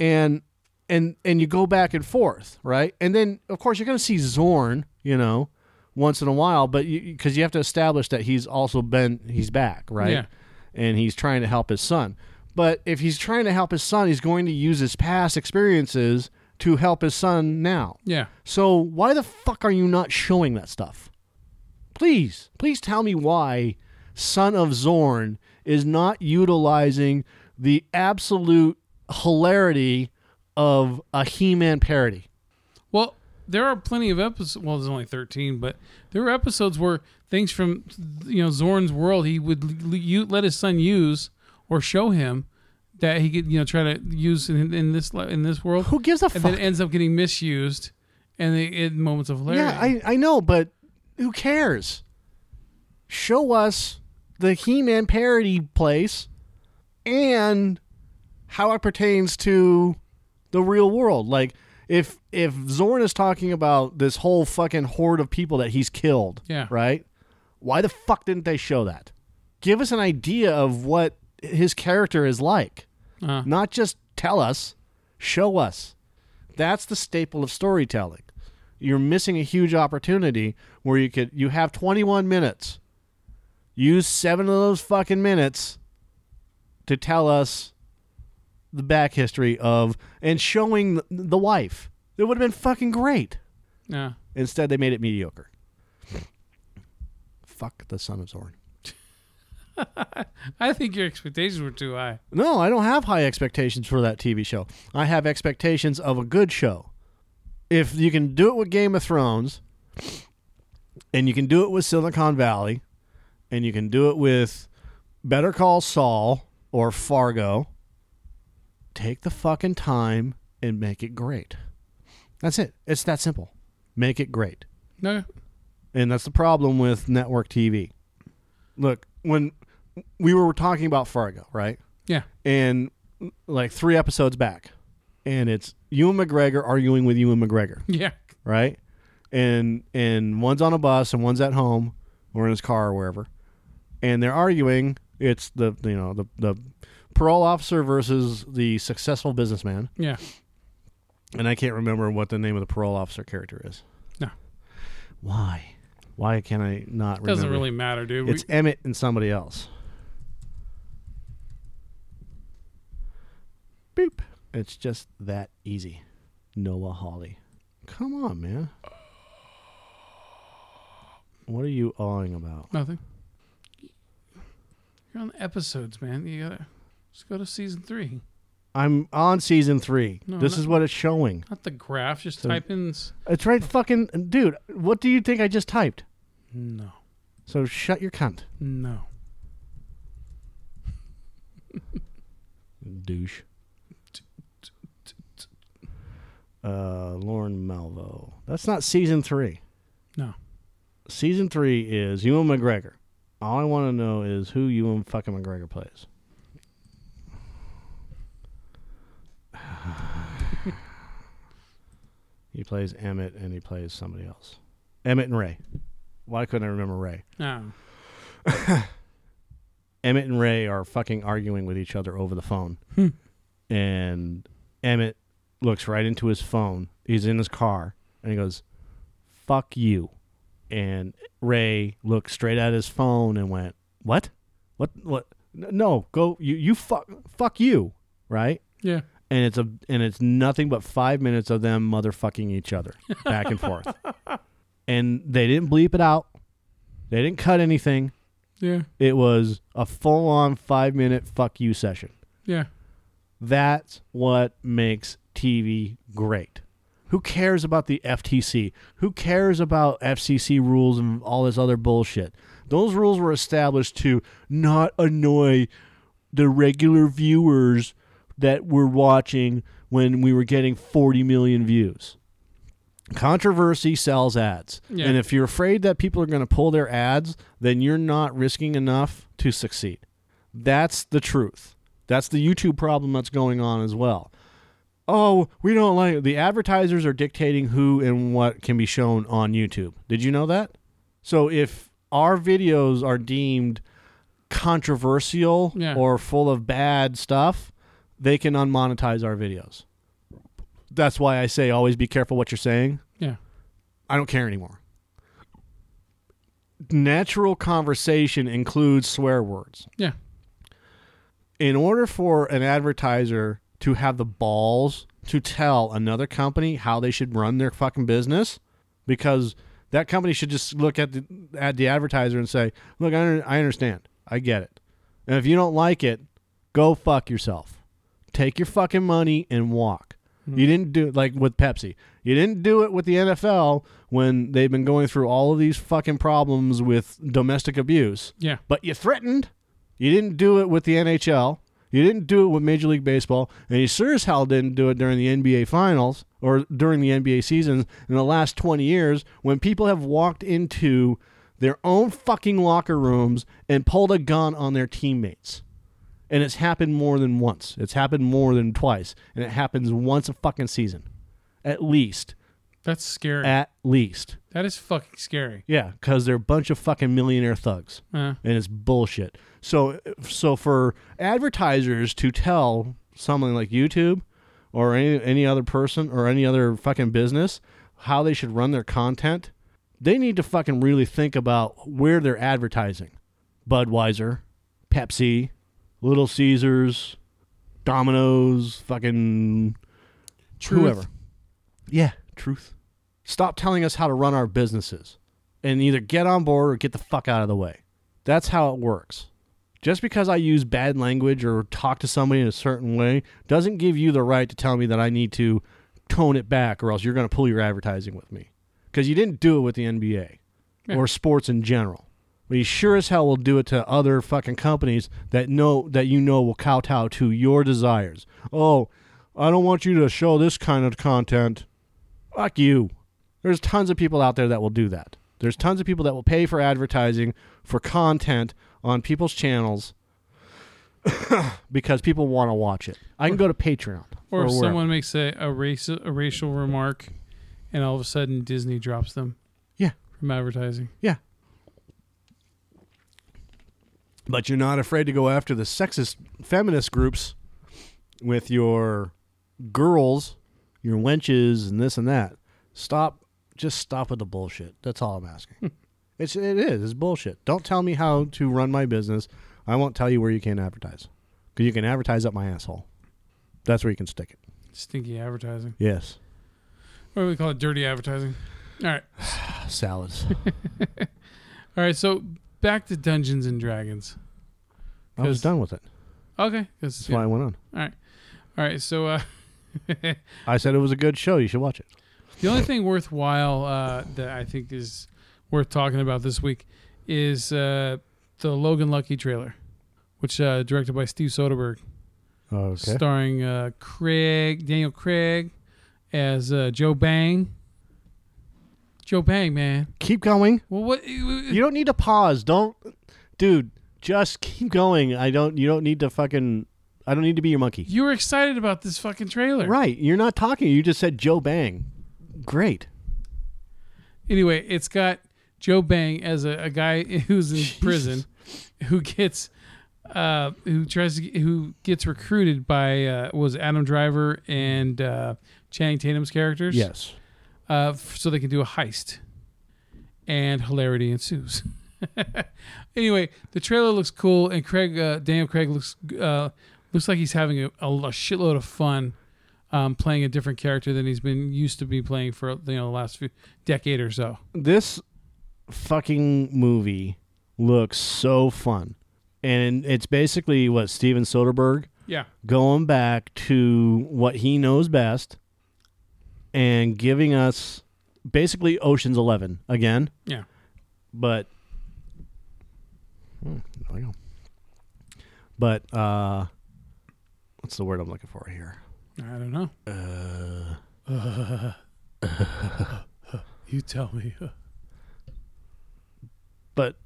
And, and, and you go back and forth, right? And then, of course, you're going to see Zorn, you know, once in a while, but because you, you have to establish that he's also been, he's back, right? Yeah. And he's trying to help his son. But if he's trying to help his son, he's going to use his past experiences to help his son now. Yeah. So why the fuck are you not showing that stuff? Please, please tell me why Son of Zorn is not utilizing the absolute hilarity of a He-Man parody. Well... There are plenty of episodes. Well, there's only thirteen, but there were episodes where things from, you know, Zorn's world he would l- l- let his son use or show him that he could, you know, try to use in, in this in this world. Who gives a fuck? And then it ends up getting misused, and they, in moments of hilarity. Yeah, I I know, but who cares? Show us the He-Man parody place and how it pertains to the real world, like. If if Zorn is talking about this whole fucking horde of people that he's killed, yeah. right? Why the fuck didn't they show that? Give us an idea of what his character is like. Uh. Not just tell us, show us. That's the staple of storytelling. You're missing a huge opportunity where you could you have twenty-one minutes. Use seven of those fucking minutes to tell us the back history of and showing the wife. It would have been fucking great. Yeah. Instead, they made it mediocre. Fuck the Son of Zorn. I think your expectations were too high. No, I don't have high expectations for that T V show. I have expectations of a good show. If you can do it with Game of Thrones, and you can do it with Silicon Valley, and you can do it with Better Call Saul or Fargo, take the fucking time and make it great. That's it. It's that simple. Make it great. No. And that's the problem with network T V. Look, when we were talking about Fargo, right? Yeah. And like three episodes back, and it's Ewan McGregor arguing with Ewan McGregor. Yeah. Right? And and one's on a bus and one's at home or in his car or wherever. and they're arguing. It's the you know the the parole officer versus the successful businessman. Yeah. And I can't remember what the name of the parole officer character is. No. Why? Why can I not remember? It doesn't really matter, dude. It's we... Emmett and somebody else. Boop. It's just that easy. Noah Hawley. Come on, man. What are you awing about? Nothing. You're on the episodes, man. You gotta just go to season three. I'm on season three. No, this not, is what it's showing. Not the graph. Just so, type in. It's right fucking... Dude, what do you think I just typed? No. So shut your cunt. No. Douche. Uh, Lorne Malvo. That's not season three. No. Season three is Ewan McGregor. All I want to know is who Ewan fucking McGregor plays. He plays Emmett and he plays somebody else. Emmett and Ray. Why couldn't I remember Ray? No. Oh. Emmett and Ray are fucking arguing with each other over the phone. Hmm. And Emmett looks right into his phone. He's in his car and he goes, "Fuck you." And Ray looked straight at his phone and went, "What? What? What? No, go you. You fuck. Fuck you." Right? Yeah. And it's a and it's nothing but five minutes of them motherfucking each other back and forth. And they didn't bleep it out. They didn't cut anything. Yeah. It was a full on five minute fuck you session. Yeah. That's what makes T V great. Who cares about the F T C? Who cares about F C C rules and all this other bullshit? Those rules were established to not annoy the regular viewers that were watching when we were getting forty million views. Controversy sells ads. Yeah. And if you're afraid that people are going to pull their ads, then you're not risking enough to succeed. That's the truth. That's the YouTube problem that's going on as well. Oh, we don't like... The advertisers are dictating who and what can be shown on YouTube. Did you know that? So if our videos are deemed controversial yeah. or full of bad stuff, they can unmonetize our videos. That's why I say always be careful what you're saying. Yeah. I don't care anymore. Natural conversation includes swear words. Yeah. In order for an advertiser to have the balls to tell another company how they should run their fucking business, because that company should just look at the, at the advertiser and say, "Look, I, I understand. I get it. And if you don't like it, go fuck yourself. Take your fucking money and walk." Mm-hmm. You didn't do it like with Pepsi. You didn't do it with the N F L when they've been going through all of these fucking problems with domestic abuse. Yeah. But you threatened. You didn't do it with the N H L. You didn't do it with Major League Baseball. And you sure as hell didn't do it during the N B A finals or during the N B A seasons in the last twenty years when people have walked into their own fucking locker rooms and pulled a gun on their teammates. And it's happened more than once. It's happened more than twice. And it happens once a fucking season. At least. That's scary. At least. That is fucking scary. Yeah, because they're a bunch of fucking millionaire thugs. Uh. And it's bullshit. So so for advertisers to tell someone like YouTube or any, any other person or any other fucking business how they should run their content, they need to fucking really think about where they're advertising. Budweiser, Pepsi, Little Caesars, Domino's, fucking truth. Whoever. Yeah, truth. Stop telling us how to run our businesses and either get on board or get the fuck out of the way. That's how it works. Just because I use bad language or talk to somebody in a certain way doesn't give you the right to tell me that I need to tone it back or else you're going to pull your advertising with me. Because you didn't do it with the N B A yeah. or sports in general. But you sure as hell will do it to other fucking companies that know that you know will kowtow to your desires. Oh, I don't want you to show this kind of content. Fuck you. There's tons of people out there that will do that. There's tons of people that will pay for advertising for content on people's channels because people want to watch it. I can go to Patreon. Or, or if wherever. Someone makes a, a, race, a racial remark and all of a sudden Disney drops them. Yeah. From advertising. Yeah. But you're not afraid to go after the sexist feminist groups with your girls, your wenches, and this and that. Stop. Just stop with the bullshit. That's all I'm asking. It's it is. It's bullshit. Don't tell me how to run my business. I won't tell you where you can't advertise. Because you can advertise up my asshole. That's where you can stick it. Stinky advertising. Yes. What do we call it? Dirty advertising. All right. Salads. All right. So back to Dungeons and Dragons. I was done with it. Okay. That's yeah. why I went on. All right. All right. So uh, I said it was a good show. You should watch it. The only thing worthwhile uh, that I think is worth talking about this week is uh, the Logan Lucky trailer, which uh, directed by Steve Soderbergh, okay. starring uh, Craig Daniel Craig as uh, Joe Bang. Joe Bang, man, keep going. Well, what you don't need to pause. Don't, dude. Just keep going. I don't. You don't need to fucking. I don't need to be your monkey. You were excited about this fucking trailer, right? You're not talking. You just said Joe Bang. Great. Anyway, it's got Joe Bang as a, a guy who's in Jesus. prison, who gets, uh, who tries to, who gets recruited by uh, was Adam Driver and uh, Channing Tatum's characters. Yes. Uh, f- so they can do a heist, and hilarity ensues. Anyway, the trailer looks cool, and Craig uh, Daniel Craig looks uh, looks like he's having a, a shitload of fun. Um, playing a different character than he's been used to be playing for you know the last few decade or so. This fucking movie looks so fun, and it's basically what Steven Soderbergh, yeah, going back to what he knows best, and giving us basically Ocean's Eleven again. Yeah, but oh, there we go. But uh, what's the word I'm looking for here? I don't know. Uh, uh, uh, you tell me. But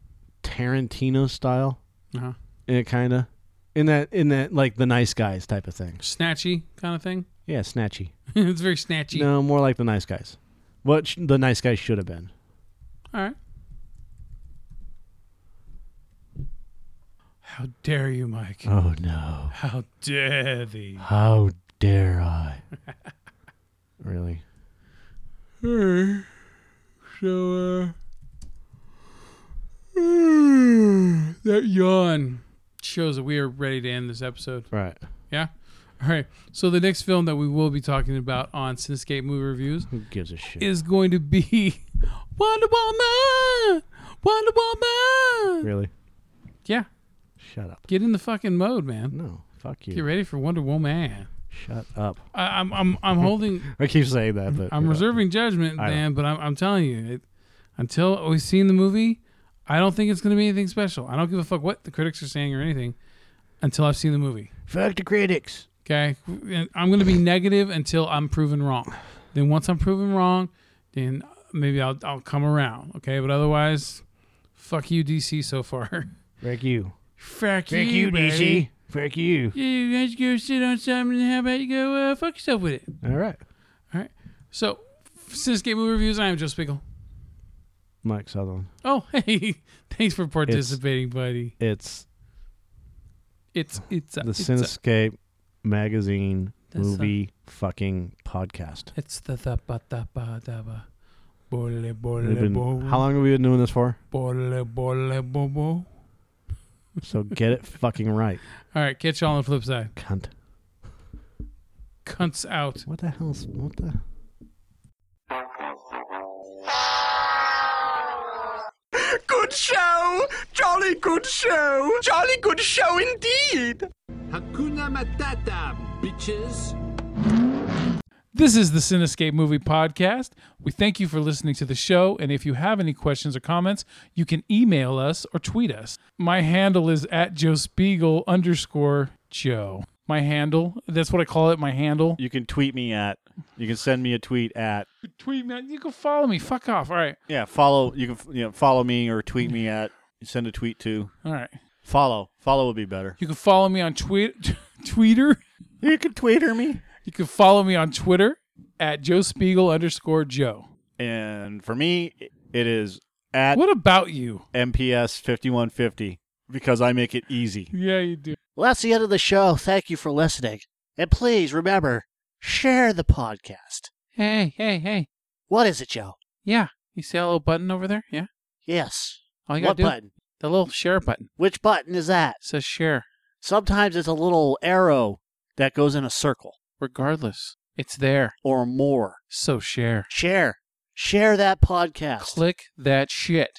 Tarantino style, uh-huh. It kind of in that in that like the Nice Guys type of thing, snatchy kind of thing. Yeah, snatchy. It's very snatchy. No, more like the Nice Guys. What sh- the Nice Guys should have been. All right. How dare you, Mike? Oh no! How dare thee? How dare I? Really? Hey, so, uh, that yawn shows that we are ready to end this episode. Right. Yeah? All right. So the next film that we will be talking about on Cinescape Movie Reviews Who gives a shit? is going to be Wonder Woman! Wonder Woman! Really? Yeah. Shut up. Get in the fucking mode, man. No. Fuck you. Get ready for Wonder Woman. Shut up. I, I'm I'm I'm holding. I keep saying that, but I'm reserving judgment, man. But I'm I'm telling you, it, until we've seen the movie, I don't think it's going to be anything special. I don't give a fuck what the critics are saying or anything until I've seen the movie. Fuck the critics. Okay, I'm going to be negative until I'm proven wrong. Then once I'm proven wrong, then maybe I'll I'll come around. Okay, but otherwise, fuck you, D C. So far. Fuck you. Fuck you, you D C. Fuck you. Yeah, you guys go sit on something. How about you go uh, fuck yourself with it? All right. All right. So, Cinescape Movie Reviews, I am Joe Spiegel. Mike Sutherland. Oh, hey. Thanks for participating, it's, buddy. It's. It's. It's. Uh, the it's Cinescape a, Magazine Movie a, fucking podcast. It's the. the ba, da, ba, da, ba. Bole, bole, been, bo, how long have we been doing this for? Bole, bole, bo, bo. So get it fucking right. All right, catch y'all on the flip side. Cunt. Cunt's out. What the hell's... What the... Good show! Jolly good show! Jolly good show indeed! Hakuna Matata, bitches. This is the Cinescape Movie Podcast. We thank you for listening to the show, and if you have any questions or comments, you can email us or tweet us. My handle is at Joe Spiegel underscore Joe. My handle, that's what I call it, my handle. You can tweet me at, you can send me a tweet at. Tweet me at, you can follow me, fuck off, all right. Yeah, follow, you can you know, follow me or tweet me at, send a tweet to. All right. Follow, follow would be better. You can follow me on tweet, Twitter. You can Twitter me. You can follow me on Twitter at Joe Spiegel underscore Joe. And for me, it is at... What about you? M P S fifty-one fifty. because I make it easy. Yeah, you do. Well, that's the end of the show. Thank you for listening. And please remember, share the podcast. Hey, hey, hey. What is it, Joe? Yeah. You see that little button over there? Yeah? Yes. All you gotta what do, button? The little share button. Which button is that? It says share. Sometimes it's a little arrow that goes in a circle. Regardless, it's there. Or more. So share. Share. Share that podcast. Click that shit.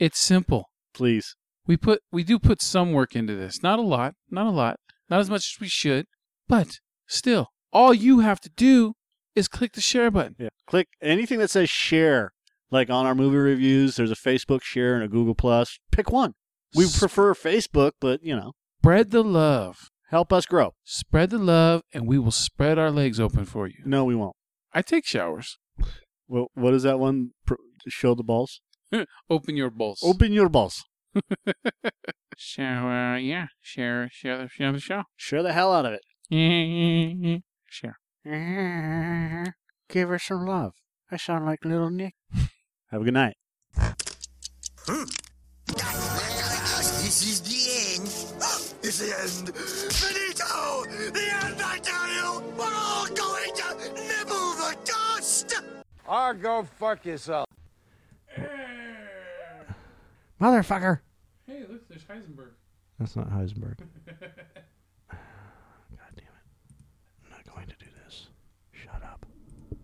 It's simple. Please. We put we do put some work into this. Not a lot. Not a lot. Not as much as we should. But still, all you have to do is click the share button. Yeah. Click anything that says share. Like on our movie reviews, there's a Facebook share and a Google Plus. Pick one. We S- prefer Facebook, but you know. Spread the love. Help us grow. Spread the love, and we will spread our legs open for you. No, we won't. I take showers. Well, what is that one? Show the balls? Open your balls. Open your balls. So, uh, yeah. Share, share, the, share the show. Share the hell out of it. Share. Give her some love. I sound like Little Nick. Have a good night. Hmm. This is the end. Oh, it's the end. Benito! The end, I tell you! We're all going to nibble the dust! Or go fuck yourself. Motherfucker! Hey, look, there's Heisenberg. That's not Heisenberg. God damn it. I'm not going to do this. Shut up.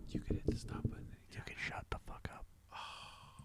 You can hit the stop button.